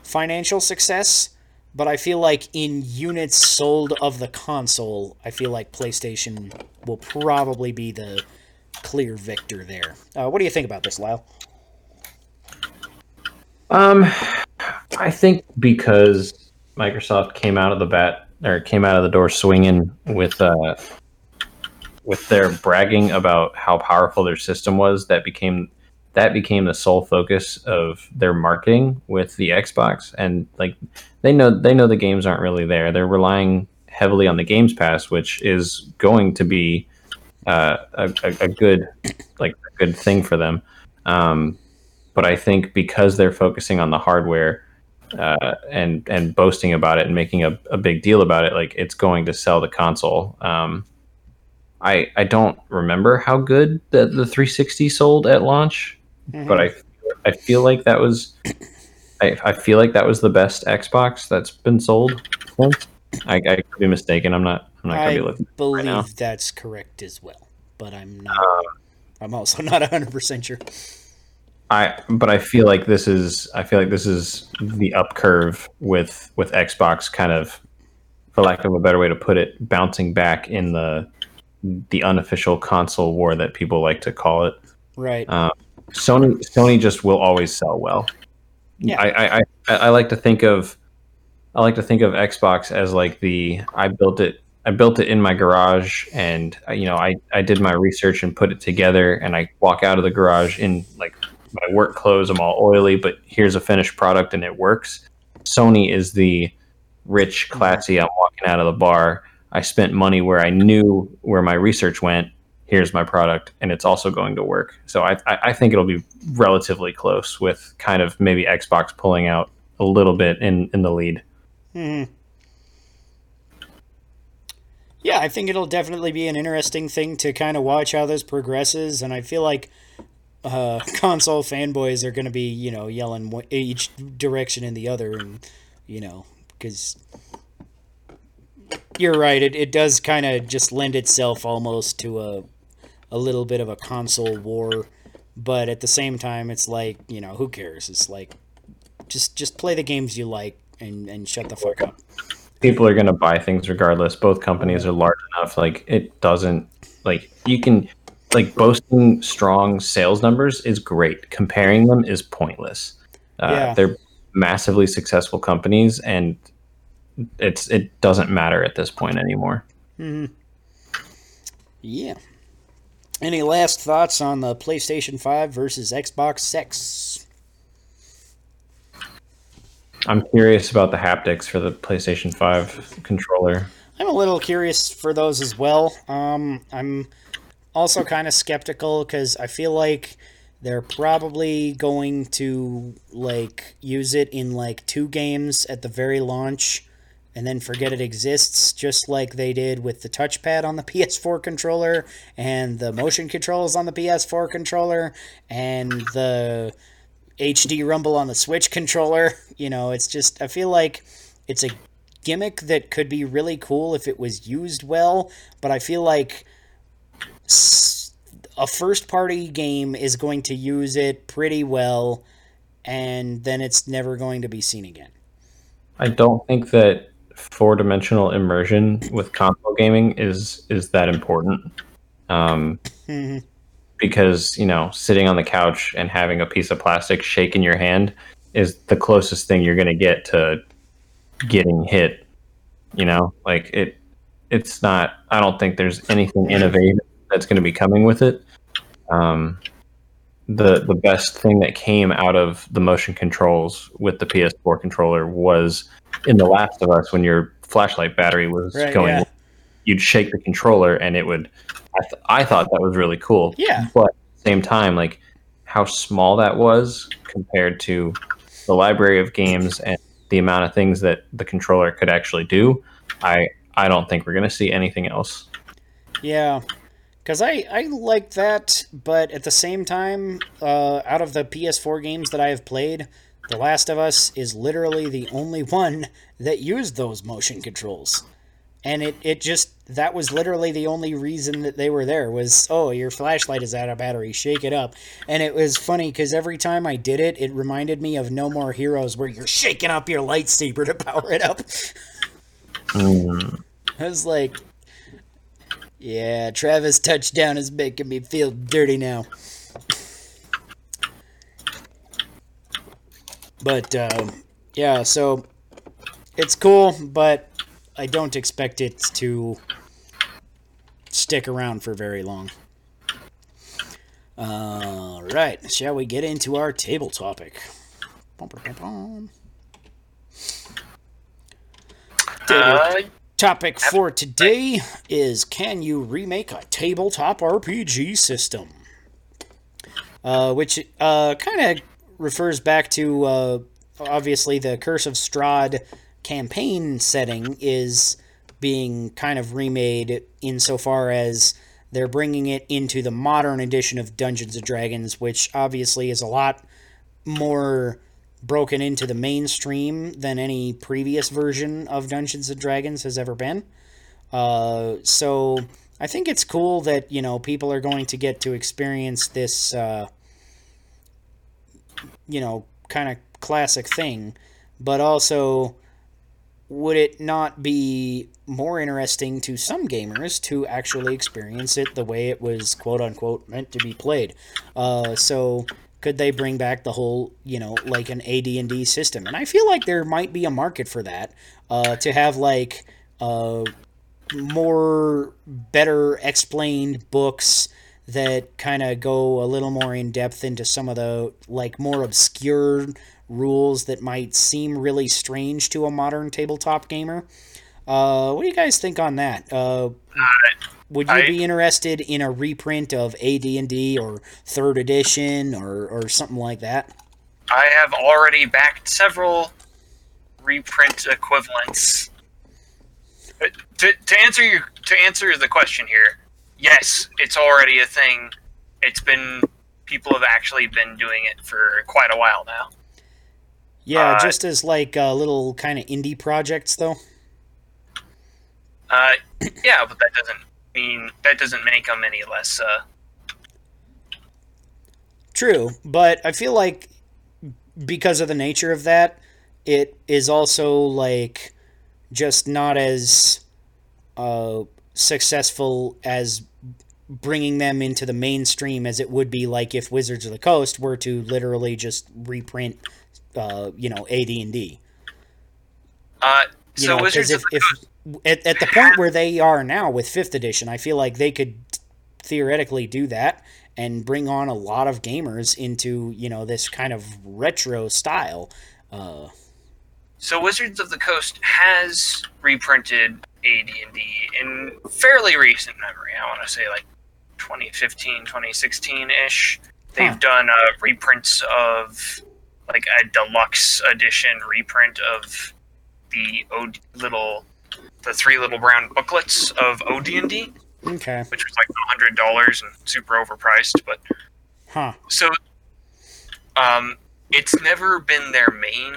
financial success, but I feel like in units sold of the console, I feel like PlayStation will probably be the clear victor there. What do you think about this, Lyle? I think because Microsoft came out of the door swinging with their bragging about how powerful their system was, that became the sole focus of their marketing with the Xbox. And like, they know the games aren't really there. They're relying heavily on the Games Pass, which is going to be a good thing for them. But I think because they're focusing on the hardware and boasting about it and making a big deal about it, like, it's going to sell the console. I don't remember how good the 360 sold at launch, but I feel like that was I feel like that was the best Xbox that's been sold. I could be mistaken. I'm not gonna be looking. I believe right that's correct as well, but I'm not. I'm also not 100% sure. I feel like this is the up curve with Xbox, kind of, for lack of a better way to put it, bouncing back in the unofficial console war that people like to call it. Right. Sony just will always sell well. Yeah. I like to think of Xbox as like the I built it in my garage, and you know I did my research and put it together, and I walk out of the garage in like my work clothes. I'm all oily, but here's a finished product and it works. Sony is the rich, classy. I'm walking out of the bar. I spent money where I knew where my research went. Here's my product, and it's also going to work. So I think it'll be relatively close, with kind of maybe Xbox pulling out a little bit in the lead. Mm-hmm. Yeah, I think it'll definitely be an interesting thing to kind of watch how this progresses, and I feel like console fanboys are going to be, you know, yelling each direction and the other, and you know, because... You're right. It does kind of just lend itself almost to a little bit of a console war, but at the same time, it's like, you know, who cares? It's like, just play the games you like and shut the fuck up. People are gonna buy things regardless. Both companies are large enough. Like, it doesn't, like, you can, like, boasting strong sales numbers is great. Comparing them is pointless. Yeah. They're massively successful companies, and it doesn't matter at this point anymore. Mm-hmm. Yeah. Any last thoughts on the PlayStation 5 versus Xbox X? I'm curious about the haptics for the PlayStation 5 controller. I'm a little curious for those as well. I'm also kind of skeptical because I feel like they're probably going to like use it in like two games at the very launch, and then forget it exists, just like they did with the touchpad on the PS4 controller, and the motion controls on the PS4 controller, and the HD rumble on the Switch controller. You know, it's just, I feel like it's a gimmick that could be really cool if it was used well, but I feel like a first-party game is going to use it pretty well, and then it's never going to be seen again. I don't think that four-dimensional immersion with console gaming is that important, because, you know, sitting on the couch and having a piece of plastic shake in your hand is the closest thing you're going to get to getting hit. You know, like, it's not, I don't think there's anything innovative that's going to be coming with it. The best thing that came out of the motion controls with the PS4 controller was in The Last of Us, when your flashlight battery was going. Yeah. You'd shake the controller and it would... I thought that was really cool. Yeah. But at the same time, like, how small that was compared to the library of games and the amount of things that the controller could actually do, I don't think we're going to see anything else. Yeah. Because I like that, but at the same time, out of the PS4 games that I have played, The Last of Us is literally the only one that used those motion controls. And it just, that was literally the only reason that they were there was, oh, your flashlight is out of battery, shake it up. And it was funny, because every time I did it, it reminded me of No More Heroes, where you're shaking up your lightsaber to power it up. I was like... Yeah, Travis' touchdown is making me feel dirty now. But, yeah, so it's cool, but I don't expect it to stick around for very long. All right, shall we get into our table topic? Topic for today is, can you remake a tabletop RPG system? Which kind of refers back to, obviously, the Curse of Strahd campaign setting is being kind of remade insofar as they're bringing it into the modern edition of Dungeons & Dragons, which obviously is a lot more broken into the mainstream than any previous version of Dungeons and Dragons has ever been. So I think it's cool that, you know, people are going to get to experience this, you know, kind of classic thing, but also would it not be more interesting to some gamers to actually experience it the way it was quote-unquote meant to be played? So could they bring back the whole, you know, like an AD&D system? And I feel like there might be a market for that, to have like more better explained books that kind of go a little more in depth into some of the like more obscure rules that might seem really strange to a modern tabletop gamer. What do you guys think on that? Would you be interested in a reprint of AD&D or 3rd edition or something like that? I have already backed several reprint equivalents. To answer the question here, yes, it's already a thing. It's been, people have actually been doing it for quite a while now. Yeah, just as like little kind of indie projects, though. Yeah, but that doesn't mean, that doesn't make them any less. True, but I feel like because of the nature of that, it is also like just not as successful as bringing them into the mainstream as it would be like if Wizards of the Coast were to literally just reprint, you know, AD&D. So Wizards of the Coast... At the point where they are now with 5th edition, I feel like they could theoretically do that and bring on a lot of gamers into, you know, this kind of retro style. So Wizards of the Coast has reprinted AD&D in fairly recent memory. I want to say like 2015, 2016-ish. They've done reprints of like a deluxe edition reprint of the the three little brown booklets of OD&D. Okay. Which was like $100 and super overpriced, but... Huh. So, it's never been their main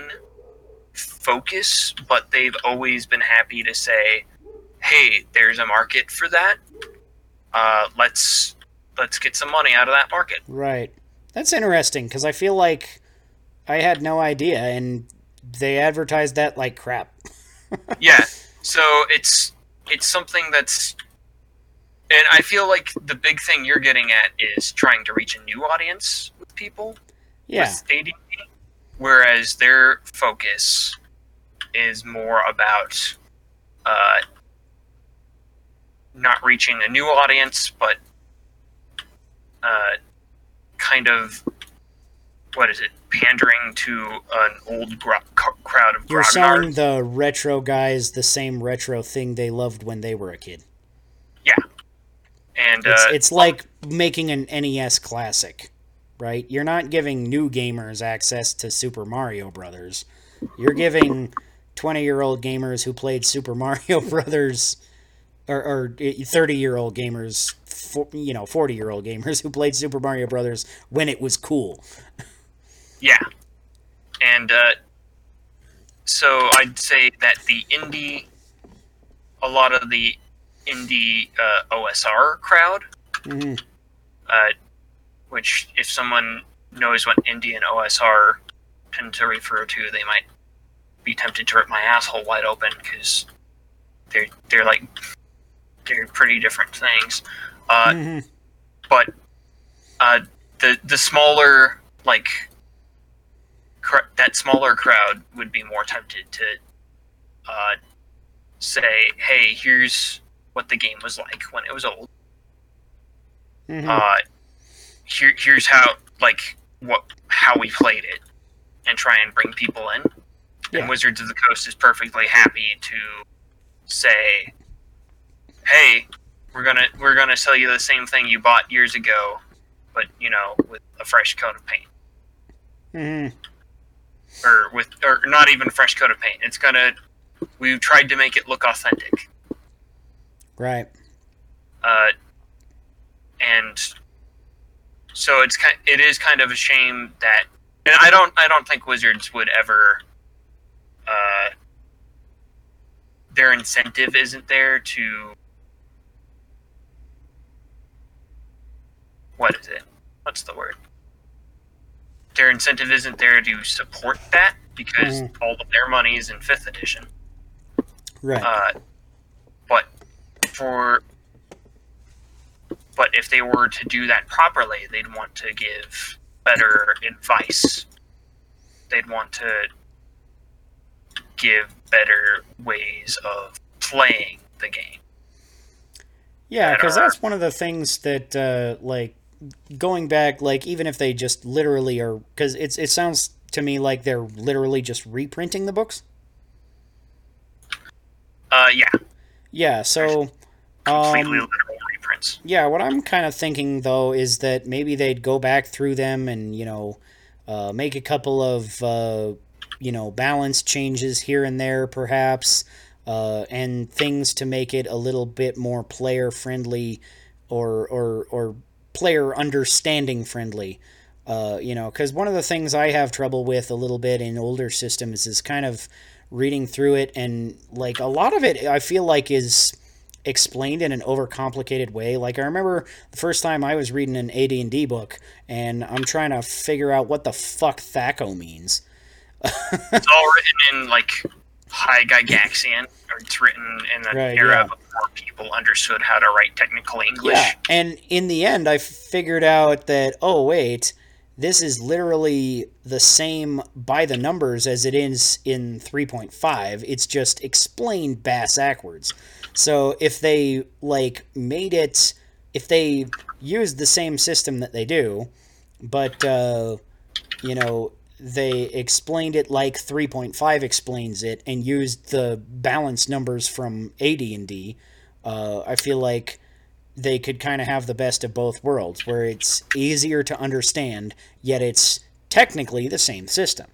focus, but they've always been happy to say, hey, there's a market for that. Let's get some money out of that market. Right. That's interesting, because I feel like I had no idea, and they advertised that like crap. Yeah. So it's something that's, and I feel like the big thing you're getting at is trying to reach a new audience with people. Yeah. With AD&D, whereas their focus is more about not reaching a new audience, but kind of, what is it? Pandering to an old crowd of grognards. You're selling the retro guys the same retro thing they loved when they were a kid. Yeah. And it's like making an NES classic, right? You're not giving new gamers access to Super Mario Brothers. You're giving 20-year-old gamers who played Super Mario Brothers, or 30-year-old gamers, 40-year-old gamers who played Super Mario Brothers when it was cool. Yeah, and so I'd say that a lot of the indie OSR crowd, which if someone knows what indie and OSR tend to refer to, they might be tempted to rip my asshole wide open, because they're pretty different things. But the smaller, like, that smaller crowd would be more tempted to say, hey, here's what the game was like when it was old. Here's how, like, how we played it, and try and bring people in. Yeah. And Wizards of the Coast is perfectly happy to say, hey, we're gonna sell you the same thing you bought years ago, but, you know, with a fresh coat of paint. Or not even a fresh coat of paint. We've tried to make it look authentic. Right. And so it is kind of a shame that And I don't think Wizards would ever. Their incentive isn't there to. What is it? What's the word? Their incentive isn't there to support that because all of their money is in 5th edition. Right. But if they were to do that properly, they'd want to give better advice. They'd want to give better ways of playing the game. Yeah, because that's one of the things that, going back, even if they just literally are... Because it sounds to me like they're literally just reprinting the books? Yeah. Yeah, so... completely literal reprints. Yeah, what I'm kind of thinking, though, is that maybe they'd go back through them and, make a couple of, balance changes here and there, perhaps, and things to make it a little bit more player-friendly or player understanding friendly, because one of the things I have trouble with a little bit in older systems is kind of reading through it, and a lot of it I feel like is explained in an overcomplicated way. I remember the first time I was reading an AD&D book and I'm trying to figure out what the fuck Thaco means. It's all written in High Gygaxian, or it's written in an era before people understood how to write technical English. Yeah, and in the end, I figured out that, this is literally the same by the numbers as it is in 3.5. It's just explained bass-ackwards. So if they, made it... If they used the same system that they do, but, they explained it like 3.5 explains it and used the balance numbers from AD&D, I feel like they could kind of have the best of both worlds, where it's easier to understand, yet it's technically the same system.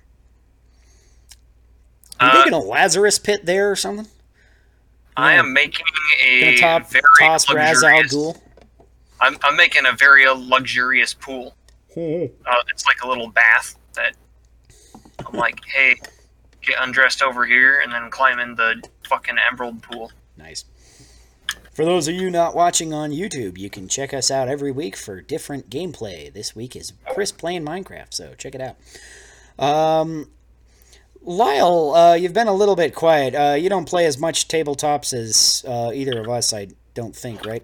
Are you making a Lazarus pit there or something? I am making a very luxurious... I'm making a very luxurious pool. It's like a little bath that... I'm like, hey, get undressed over here and then climb in the fucking emerald pool. Nice. For those of you not watching on YouTube, you can check us out every week for different gameplay. This week is Chris playing Minecraft, so check it out. Lyle, you've been a little bit quiet. You don't play as much tabletops as either of us, I don't think, right?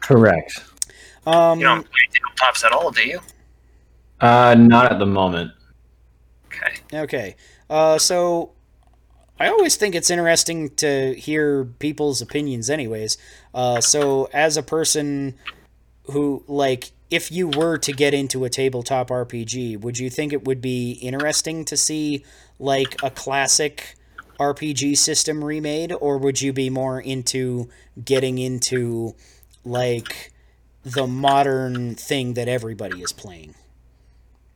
Correct. You don't play tabletops at all, do you? Not at the moment. Okay. So I always think it's interesting to hear people's opinions anyways. So as a person who, if you were to get into a tabletop RPG, would you think it would be interesting to see, a classic RPG system remade? Or would you be more into getting into, the modern thing that everybody is playing?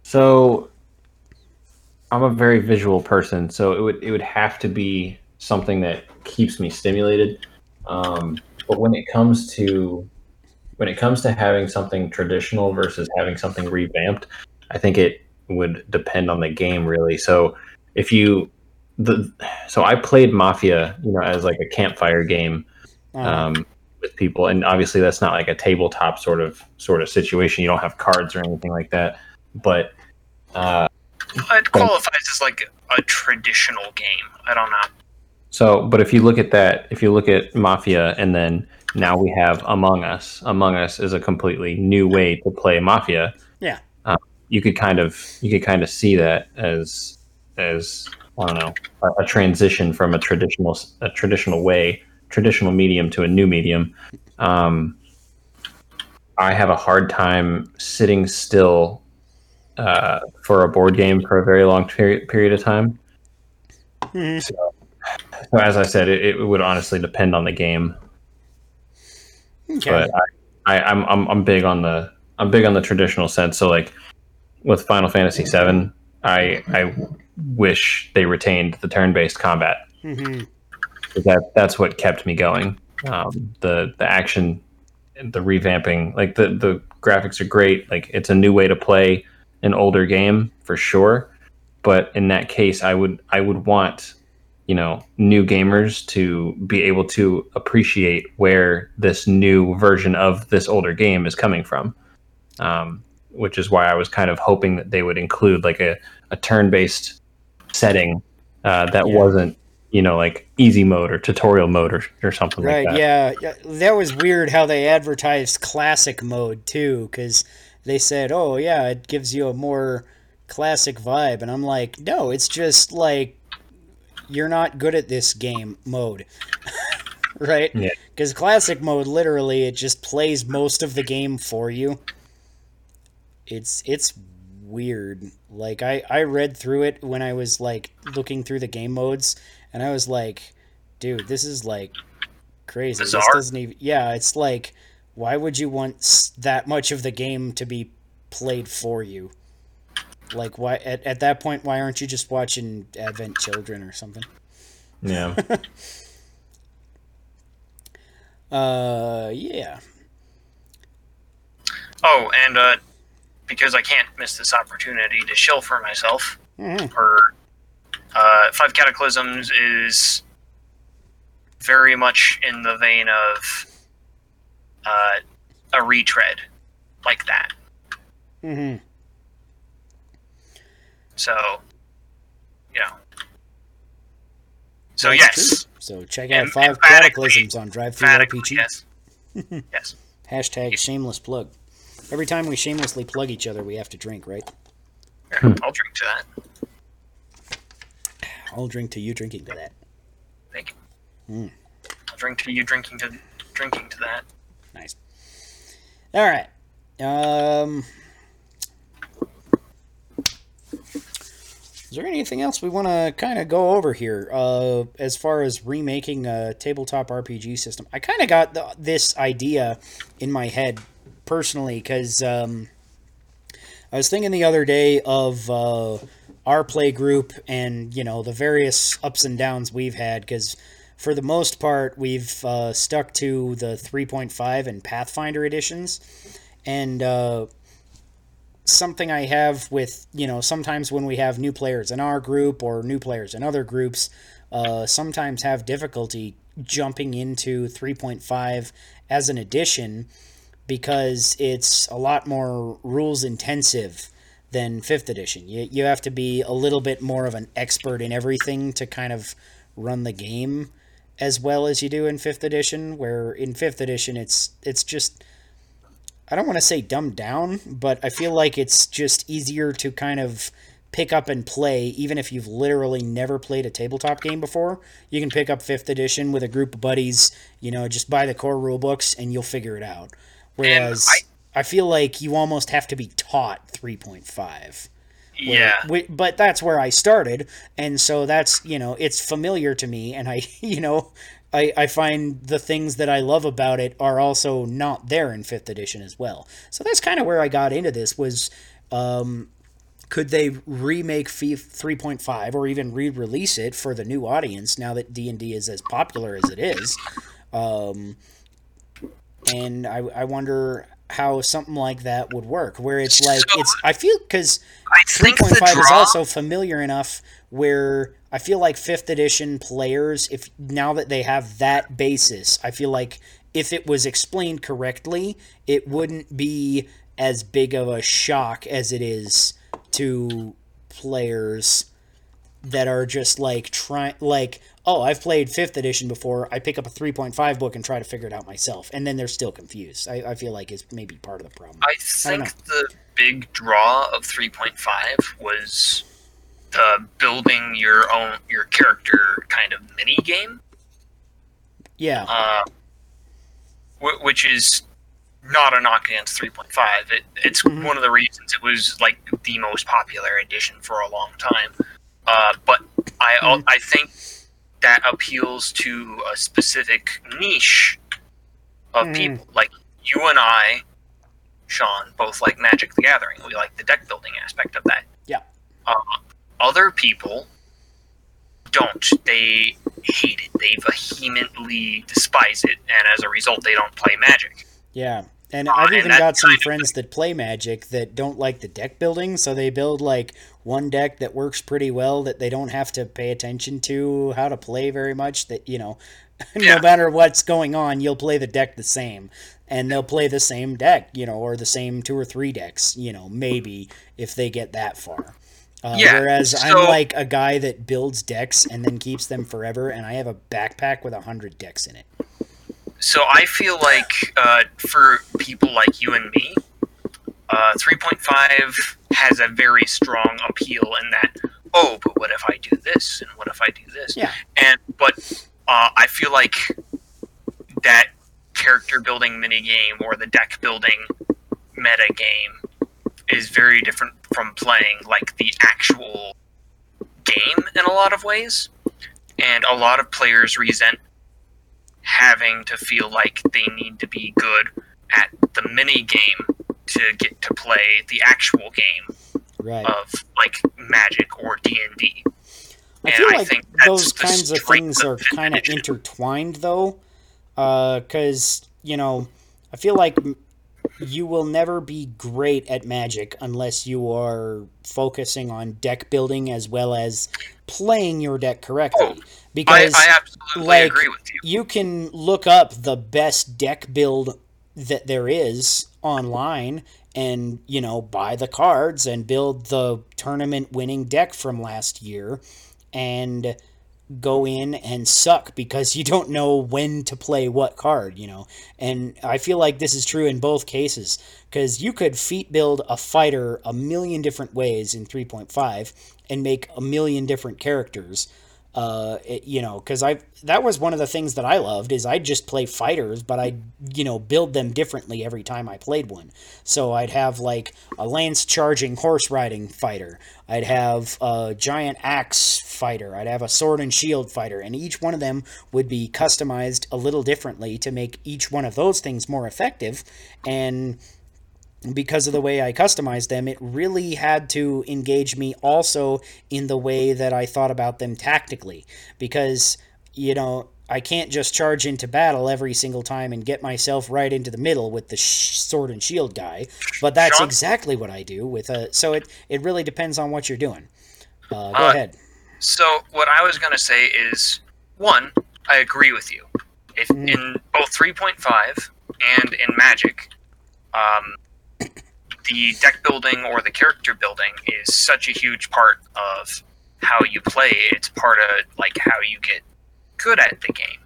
So... I'm a very visual person, so it would have to be something that keeps me stimulated. But when it comes to having something traditional versus having something revamped, I think it would depend on the game really. So I played Mafia, as a campfire game with people, and obviously that's not a tabletop sort of situation. You don't have cards or anything like that, but. It qualifies as a traditional game. I don't know. So, but if you look at Mafia, and then now we have Among Us. Among Us is a completely new way to play Mafia. Yeah. You could kind of see that as I don't know, a transition from a traditional medium to a new medium. I have a hard time sitting still. For a board game for a very long period of time. Mm-hmm. So as I said, it would honestly depend on the game. Okay. But I'm big on the traditional sense. So with Final Fantasy VII, I wish they retained the turn-based combat. Mm-hmm. That's what kept me going. The action, the revamping, the graphics are great. It's a new way to play. an older game for sure. But in that case, I would want, you know, new gamers to be able to appreciate where this new version of this older game is coming from, which is why I was kind of hoping that they would include like a turn-based setting that wasn't, you know, like easy mode or tutorial mode or something like that. Right, yeah. That was weird how they advertised classic mode too, because they said, oh yeah, it gives you a more classic vibe. And I'm like, no, it's just like, you're not good at this game mode. Right? Because classic mode, literally, it just plays most of the game for you. It's weird. Like, I read through it when I was, like, looking through the game modes, and I was like, dude, this is, like, crazy. Bizarre. This doesn't even... Yeah, it's like, why would you want that much of the game to be played for you? Like, why at that point, why aren't you just watching Advent Children or something? Yeah. Yeah. Oh, and because I can't miss this opportunity to shill for myself, Five Cataclysms is very much in the vein of a retread like that. Mm-hmm. So, you know. So, yes. So, check out Five Cataclysms on DriveThruRPG. Yes. Yes. Hashtag shameless plug. Every time we shamelessly plug each other, we have to drink, right? Yeah, I'll drink to that. I'll drink to you drinking to that. Thank you. Mm. I'll drink to you drinking to that. Nice. All right. Is there anything else we want to kind of go over here as far as remaking a tabletop RPG system? I kind of got this idea in my head personally because I was thinking the other day of our play group and, you know, the various ups and downs we've had because for the most part we've stuck to the 3.5 and Pathfinder editions and... something I have with, you know, sometimes when we have new players in our group or new players in other groups, sometimes have difficulty jumping into 3.5 as an addition because it's a lot more rules intensive than 5th edition. You have to be a little bit more of an expert in everything to kind of run the game as well as you do in 5th edition, where in 5th edition it's just... I don't want to say dumbed down, but I feel like it's just easier to kind of pick up and play, even if you've literally never played a tabletop game before. You can pick up 5th edition with a group of buddies, you know, just buy the core rule books, and you'll figure it out. Whereas I feel like you almost have to be taught 3.5. Yeah. But that's where I started, and so that's, you know, it's familiar to me, and I find the things that I love about it are also not there in 5th edition as well. So that's kind of where I got into this was, could they remake 3.5 or even re-release it for the new audience now that D&D is as popular as it is? And I wonder how something like that would work, where it's like, I feel because 3.5 is also familiar enough where... I feel like 5th edition players, if now that they have that basis, I feel like if it was explained correctly, it wouldn't be as big of a shock as it is to players that are just like oh, I've played 5th edition before. I pick up a 3.5 book and try to figure it out myself. And then they're still confused. I feel like it's maybe part of the problem. I think the big draw of 3.5 was... building your character kind of mini game, which is not a knock against 3.5. It's one of the reasons it was like the most popular edition for a long time. But I think that appeals to a specific niche of people, like you and I, Sean, both like Magic the Gathering. We like the deck building aspect of that. Yeah. Other people don't. They hate it. They vehemently despise it, and as a result, they don't play Magic. Yeah, And I've even got some friends that play Magic that don't like the deck building, so they build, like, one deck that works pretty well that they don't have to pay attention to how to play very much, that, you know, no matter what's going on, you'll play the deck the same. And they'll play the same deck, you know, or the same two or three decks, you know, maybe, if they get that far. Whereas I'm, like, a guy that builds decks and then keeps them forever, and I have a backpack with 100 decks in it. So I feel like for people like you and me, 3.5 has a very strong appeal in that, oh, but what if I do this? And what if I do this? Yeah. But I feel like that character building minigame or the deck building meta game is very different from playing like the actual game in a lot of ways. And a lot of players resent having to feel like they need to be good at the mini game to get to play the actual game of like Magic or D&D. I think those kinds of things are kind of intertwined though, because, you know, I feel like you will never be great at Magic unless you are focusing on deck building as well as playing your deck correctly. Because I absolutely agree with you. You can look up the best deck build that there is online and, you know, buy the cards and build the tournament winning deck from last year and go in and suck because you don't know when to play what card, you know. And I feel like this is true in both cases, because you could feat build a fighter a million different ways in 3.5 and make a million different characters. You know, because that was one of the things that I loved, is I'd just play fighters, but I'd, you know, build them differently every time I played one. So I'd have, like, a lance-charging horse-riding fighter. I'd have a giant axe fighter. I'd have a sword and shield fighter. And each one of them would be customized a little differently to make each one of those things more effective. And because of the way I customized them, it really had to engage me also in the way that I thought about them tactically. Because, you know, I can't just charge into battle every single time and get myself right into the middle with the sword and shield guy. But that's exactly what I do with a... So it really depends on what you're doing. Go ahead. So what I was going to say is, one, I agree with you. If in both 3.5 and in Magic, the deck building or the character building is such a huge part of how you play. It's part of, like, how you get good at the game.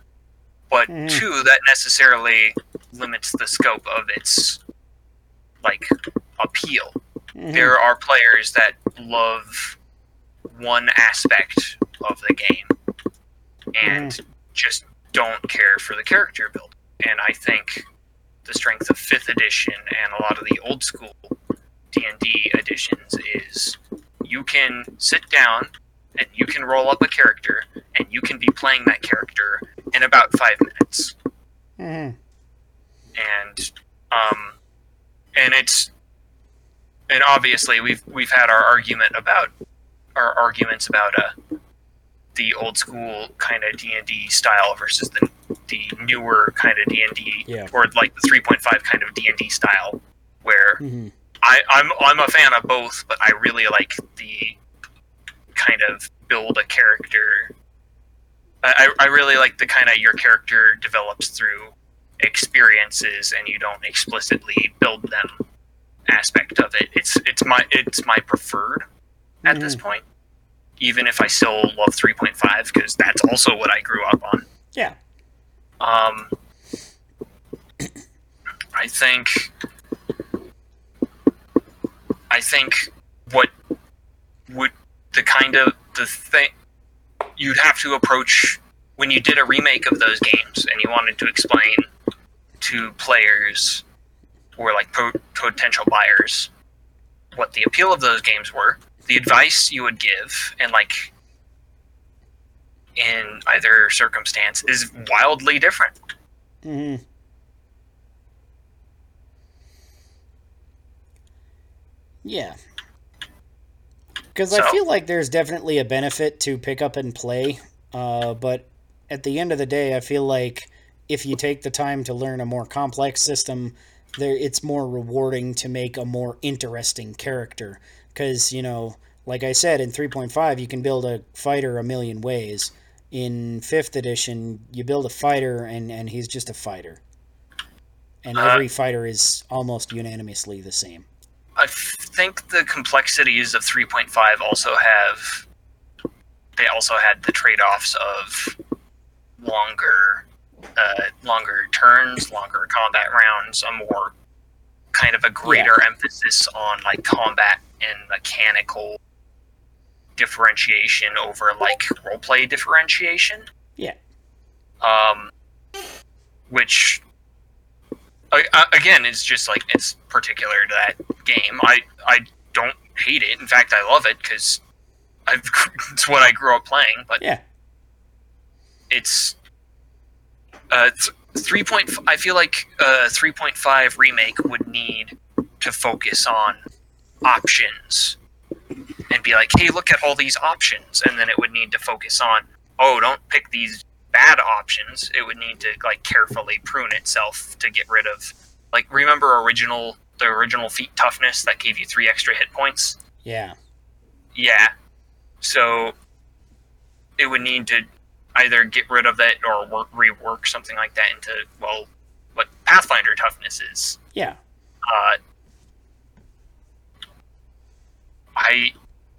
But, two, that necessarily limits the scope of its, like, appeal. Mm-hmm. There are players that love one aspect of the game and just don't care for the character build. And I think the strength of 5th edition and a lot of the old school D&D editions is you can sit down and you can roll up a character and you can be playing that character in about 5 minutes. Mm-hmm. And obviously we've had our arguments about the old school kind of D&D style versus the newer kind of D&D, or like the 3.5 kind of D&D style, where I'm a fan of both, but I really like the kind of build a character. I really like the kind of your character develops through experiences and you don't explicitly build them aspect of it. It's my preferred at this point, even if I still love 3.5 because that's also what I grew up on. Yeah. I think what would the kind of the thing you'd have to approach when you did a remake of those games and you wanted to explain to players or like potential buyers what the appeal of those games were, the advice you would give and like in either circumstance is wildly different. Mm-hmm. Yeah. Because I feel like there's definitely a benefit to pick up and play, but at the end of the day, I feel like if you take the time to learn a more complex system it's more rewarding to make a more interesting character. Because, you know, like I said, in 3.5, you can build a fighter a million ways. In 5th edition, you build a fighter, and he's just a fighter. And every fighter is almost unanimously the same. I think the complexities of 3.5 also have... They also had the trade-offs of longer turns, longer combat rounds, a more kind of a greater emphasis on like combat and mechanical differentiation over like roleplay differentiation. Yeah. Which again is just like it's particular to that game. I don't hate it. In fact, I love it because it's what I grew up playing. But yeah, it's 3.5. I feel like 3.5 remake would need to focus on options and be like, hey, look at all these options, and then it would need to focus on, oh, don't pick these bad options. It would need to like carefully prune itself to get rid of, like, remember the original feat toughness that gave you 3 extra hit points? Yeah. So it would need to either get rid of that or rework something like that into, well, what Pathfinder toughness is. Yeah.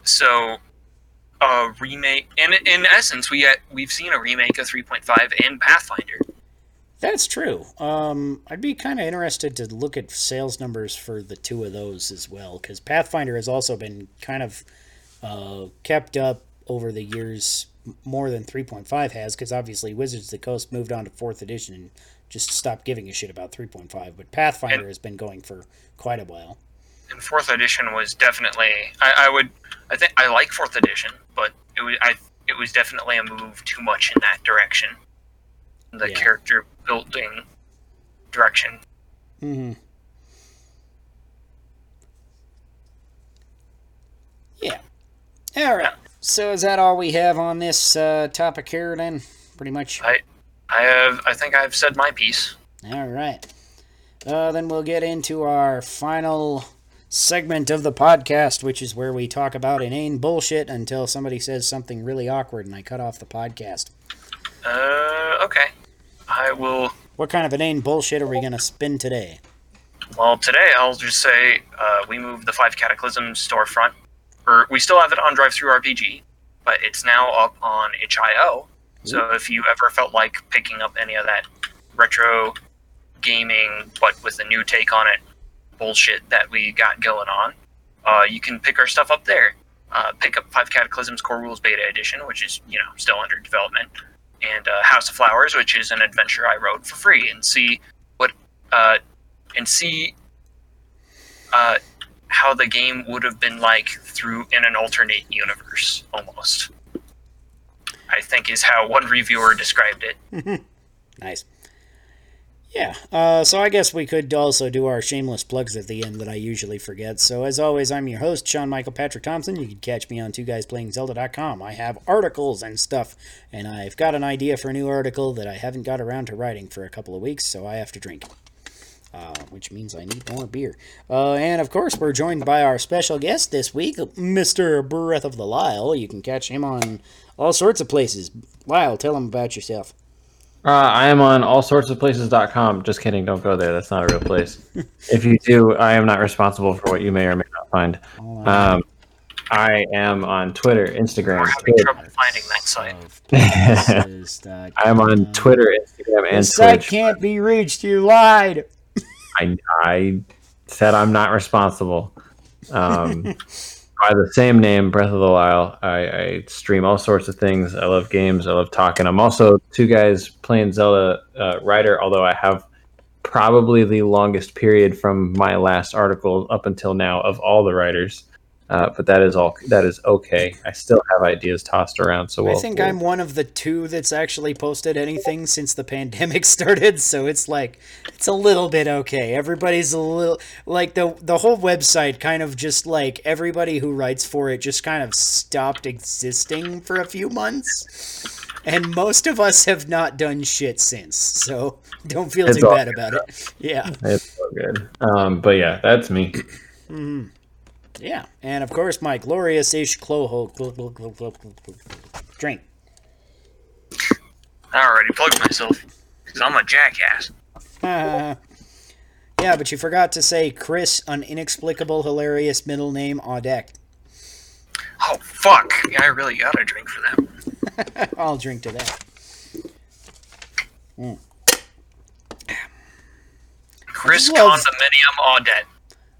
So a remake, and in essence, we've seen a remake of 3.5 in Pathfinder. That's true. I'd be kind of interested to look at sales numbers for the two of those as well, because Pathfinder has also been kind of kept up over the years more than 3.5 has, because obviously Wizards of the Coast moved on to 4th edition and just stopped giving a shit about 3.5, but Pathfinder has been going for quite a while. And 4th edition was definitely... I like 4th edition, but it was definitely a move too much in that direction. The character building direction. Mm-hmm. Yeah. All right. So is that all we have on this topic here, then? Pretty much. I think I've said my piece. All right. Then we'll get into our final segment of the podcast, which is where we talk about inane bullshit until somebody says something really awkward and I cut off the podcast. Okay. I will... What kind of inane bullshit are we going to spin today? Well, today I'll just say we moved the 5 Cataclysms storefront. We still have it on DriveThruRPG, but it's now up on HIO. So if you ever felt like picking up any of that retro gaming, but with a new take on it, bullshit that we got going on, you can pick our stuff up there. Pick up 5 Cataclysms Core Rules Beta Edition, which is, you know, still under development, and House of Flowers, which is an adventure I wrote for free, and see what how the game would have been like through in an alternate universe, almost. I think is how one reviewer described it. Nice. Yeah, so I guess we could also do our shameless plugs at the end that I usually forget. So as always, I'm your host, Sean Michael Patrick Thompson. You can catch me on 2guysplayingzelda.com. I have articles and stuff, and I've got an idea for a new article that I haven't got around to writing for a couple of weeks, so I have to drink it. Which means I need more beer. And of course, we're joined by our special guest this week, Mr. Breath of the Lyle. You can catch him on all sorts of places. Lyle, tell him about yourself. I am on allsortsofplaces.com. Just kidding, don't go there. That's not a real place. If you do, I am not responsible for what you may or may not find. I am on Twitter, Instagram. We're having trouble finding that site. I'm on Twitter, Instagram, and Twitch. The site can't be reached. You lied. I said I'm not responsible. By the same name, Breath of the Lyle, I stream all sorts of things. I love games. I love talking. I'm also 2GPZ writer, although I have probably the longest period from my last article up until now of all the writers. But that is all. That is okay. I still have ideas tossed around. So I'm one of the 2 that's actually posted anything since the pandemic started. So it's like it's a little bit okay. Everybody's a little like the whole website kind of just like everybody who writes for it just kind of stopped existing for a few months, and most of us have not done shit since. So don't feel too bad about it. Yeah. good. But yeah, that's me. Mm-hmm. Yeah, and of course, my glorious ish cloho drink. I already plugged myself because I'm a jackass. Yeah, but you forgot to say Chris, an inexplicable, hilarious middle name, Audek. Oh, fuck. Yeah, I really got a drink for that one. I'll drink to that. Mm. Chris Condominium Audek.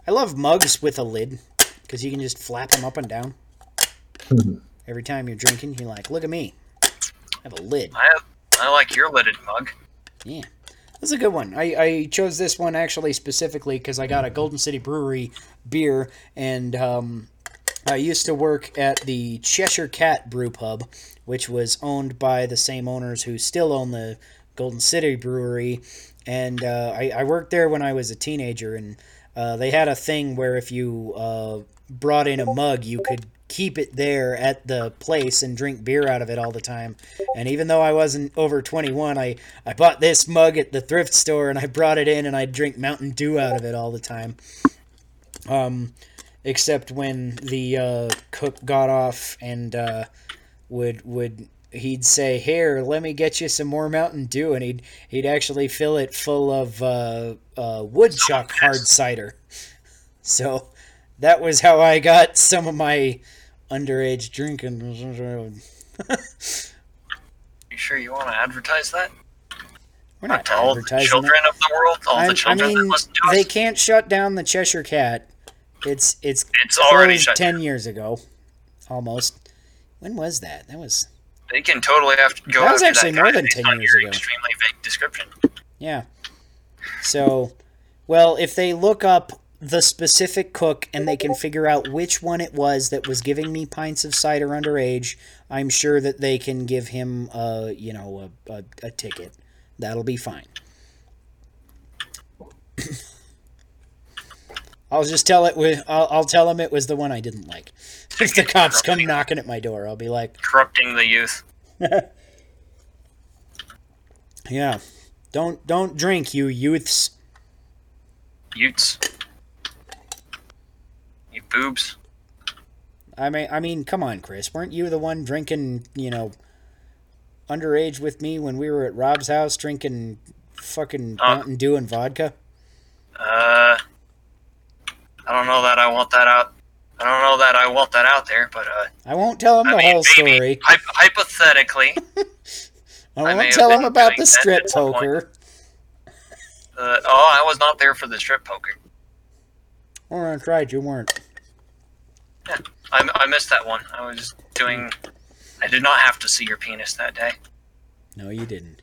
I love mugs with a lid because you can just flap them up and down. Every time you're drinking, you're like, look at me. I have a lid. I like your lidded mug. Yeah. That's a good one. I chose this one actually specifically because I got a Golden City Brewery beer, and I used to work at the Cheshire Cat Brew Pub, which was owned by the same owners who still own the Golden City Brewery, and I worked there when I was a teenager, and they had a thing where if you brought in a mug, you could keep it there at the place and drink beer out of it all the time. And even though I wasn't over 21, I bought this mug at the thrift store and I brought it in and I'd drink Mountain Dew out of it all the time. Except when the cook got off and he'd say, here, let me get you some more Mountain Dew, and he'd actually fill it full of woodchuck hard cider. So that was how I got some of my underage drinking. You sure you want to advertise that? We're not advertising all the children that. Of the world, all the children that listen to us. They can't shut down the Cheshire Cat. It's already shut 10 years ago, almost. When was that? That was. They can totally have to go. That was actually more than 10 years ago. Extremely vague description. Yeah. So, well, if they look up the specific cook and they can figure out which one it was that was giving me pints of cider underage, I'm sure that they can give him a ticket. That'll be fine. I'll just tell it with I'll tell them it was the one I didn't like. If the cops come knocking at my door, I'll be like, corrupting the youth. Yeah. Don't drink, you youths. Utes. Boobs. I mean, come on, Chris. Weren't you the one drinking, underage with me when we were at Rob's house drinking fucking Mountain Dew and vodka? I don't know that I want that out. I don't know that I want that out there, but I won't tell him whole story. Hypothetically, I won't tell him about the strip poker. I was not there for the strip poker. All right, right, you weren't. Yeah, I missed that one. I was doing... I did not have to see your penis that day. No, you didn't.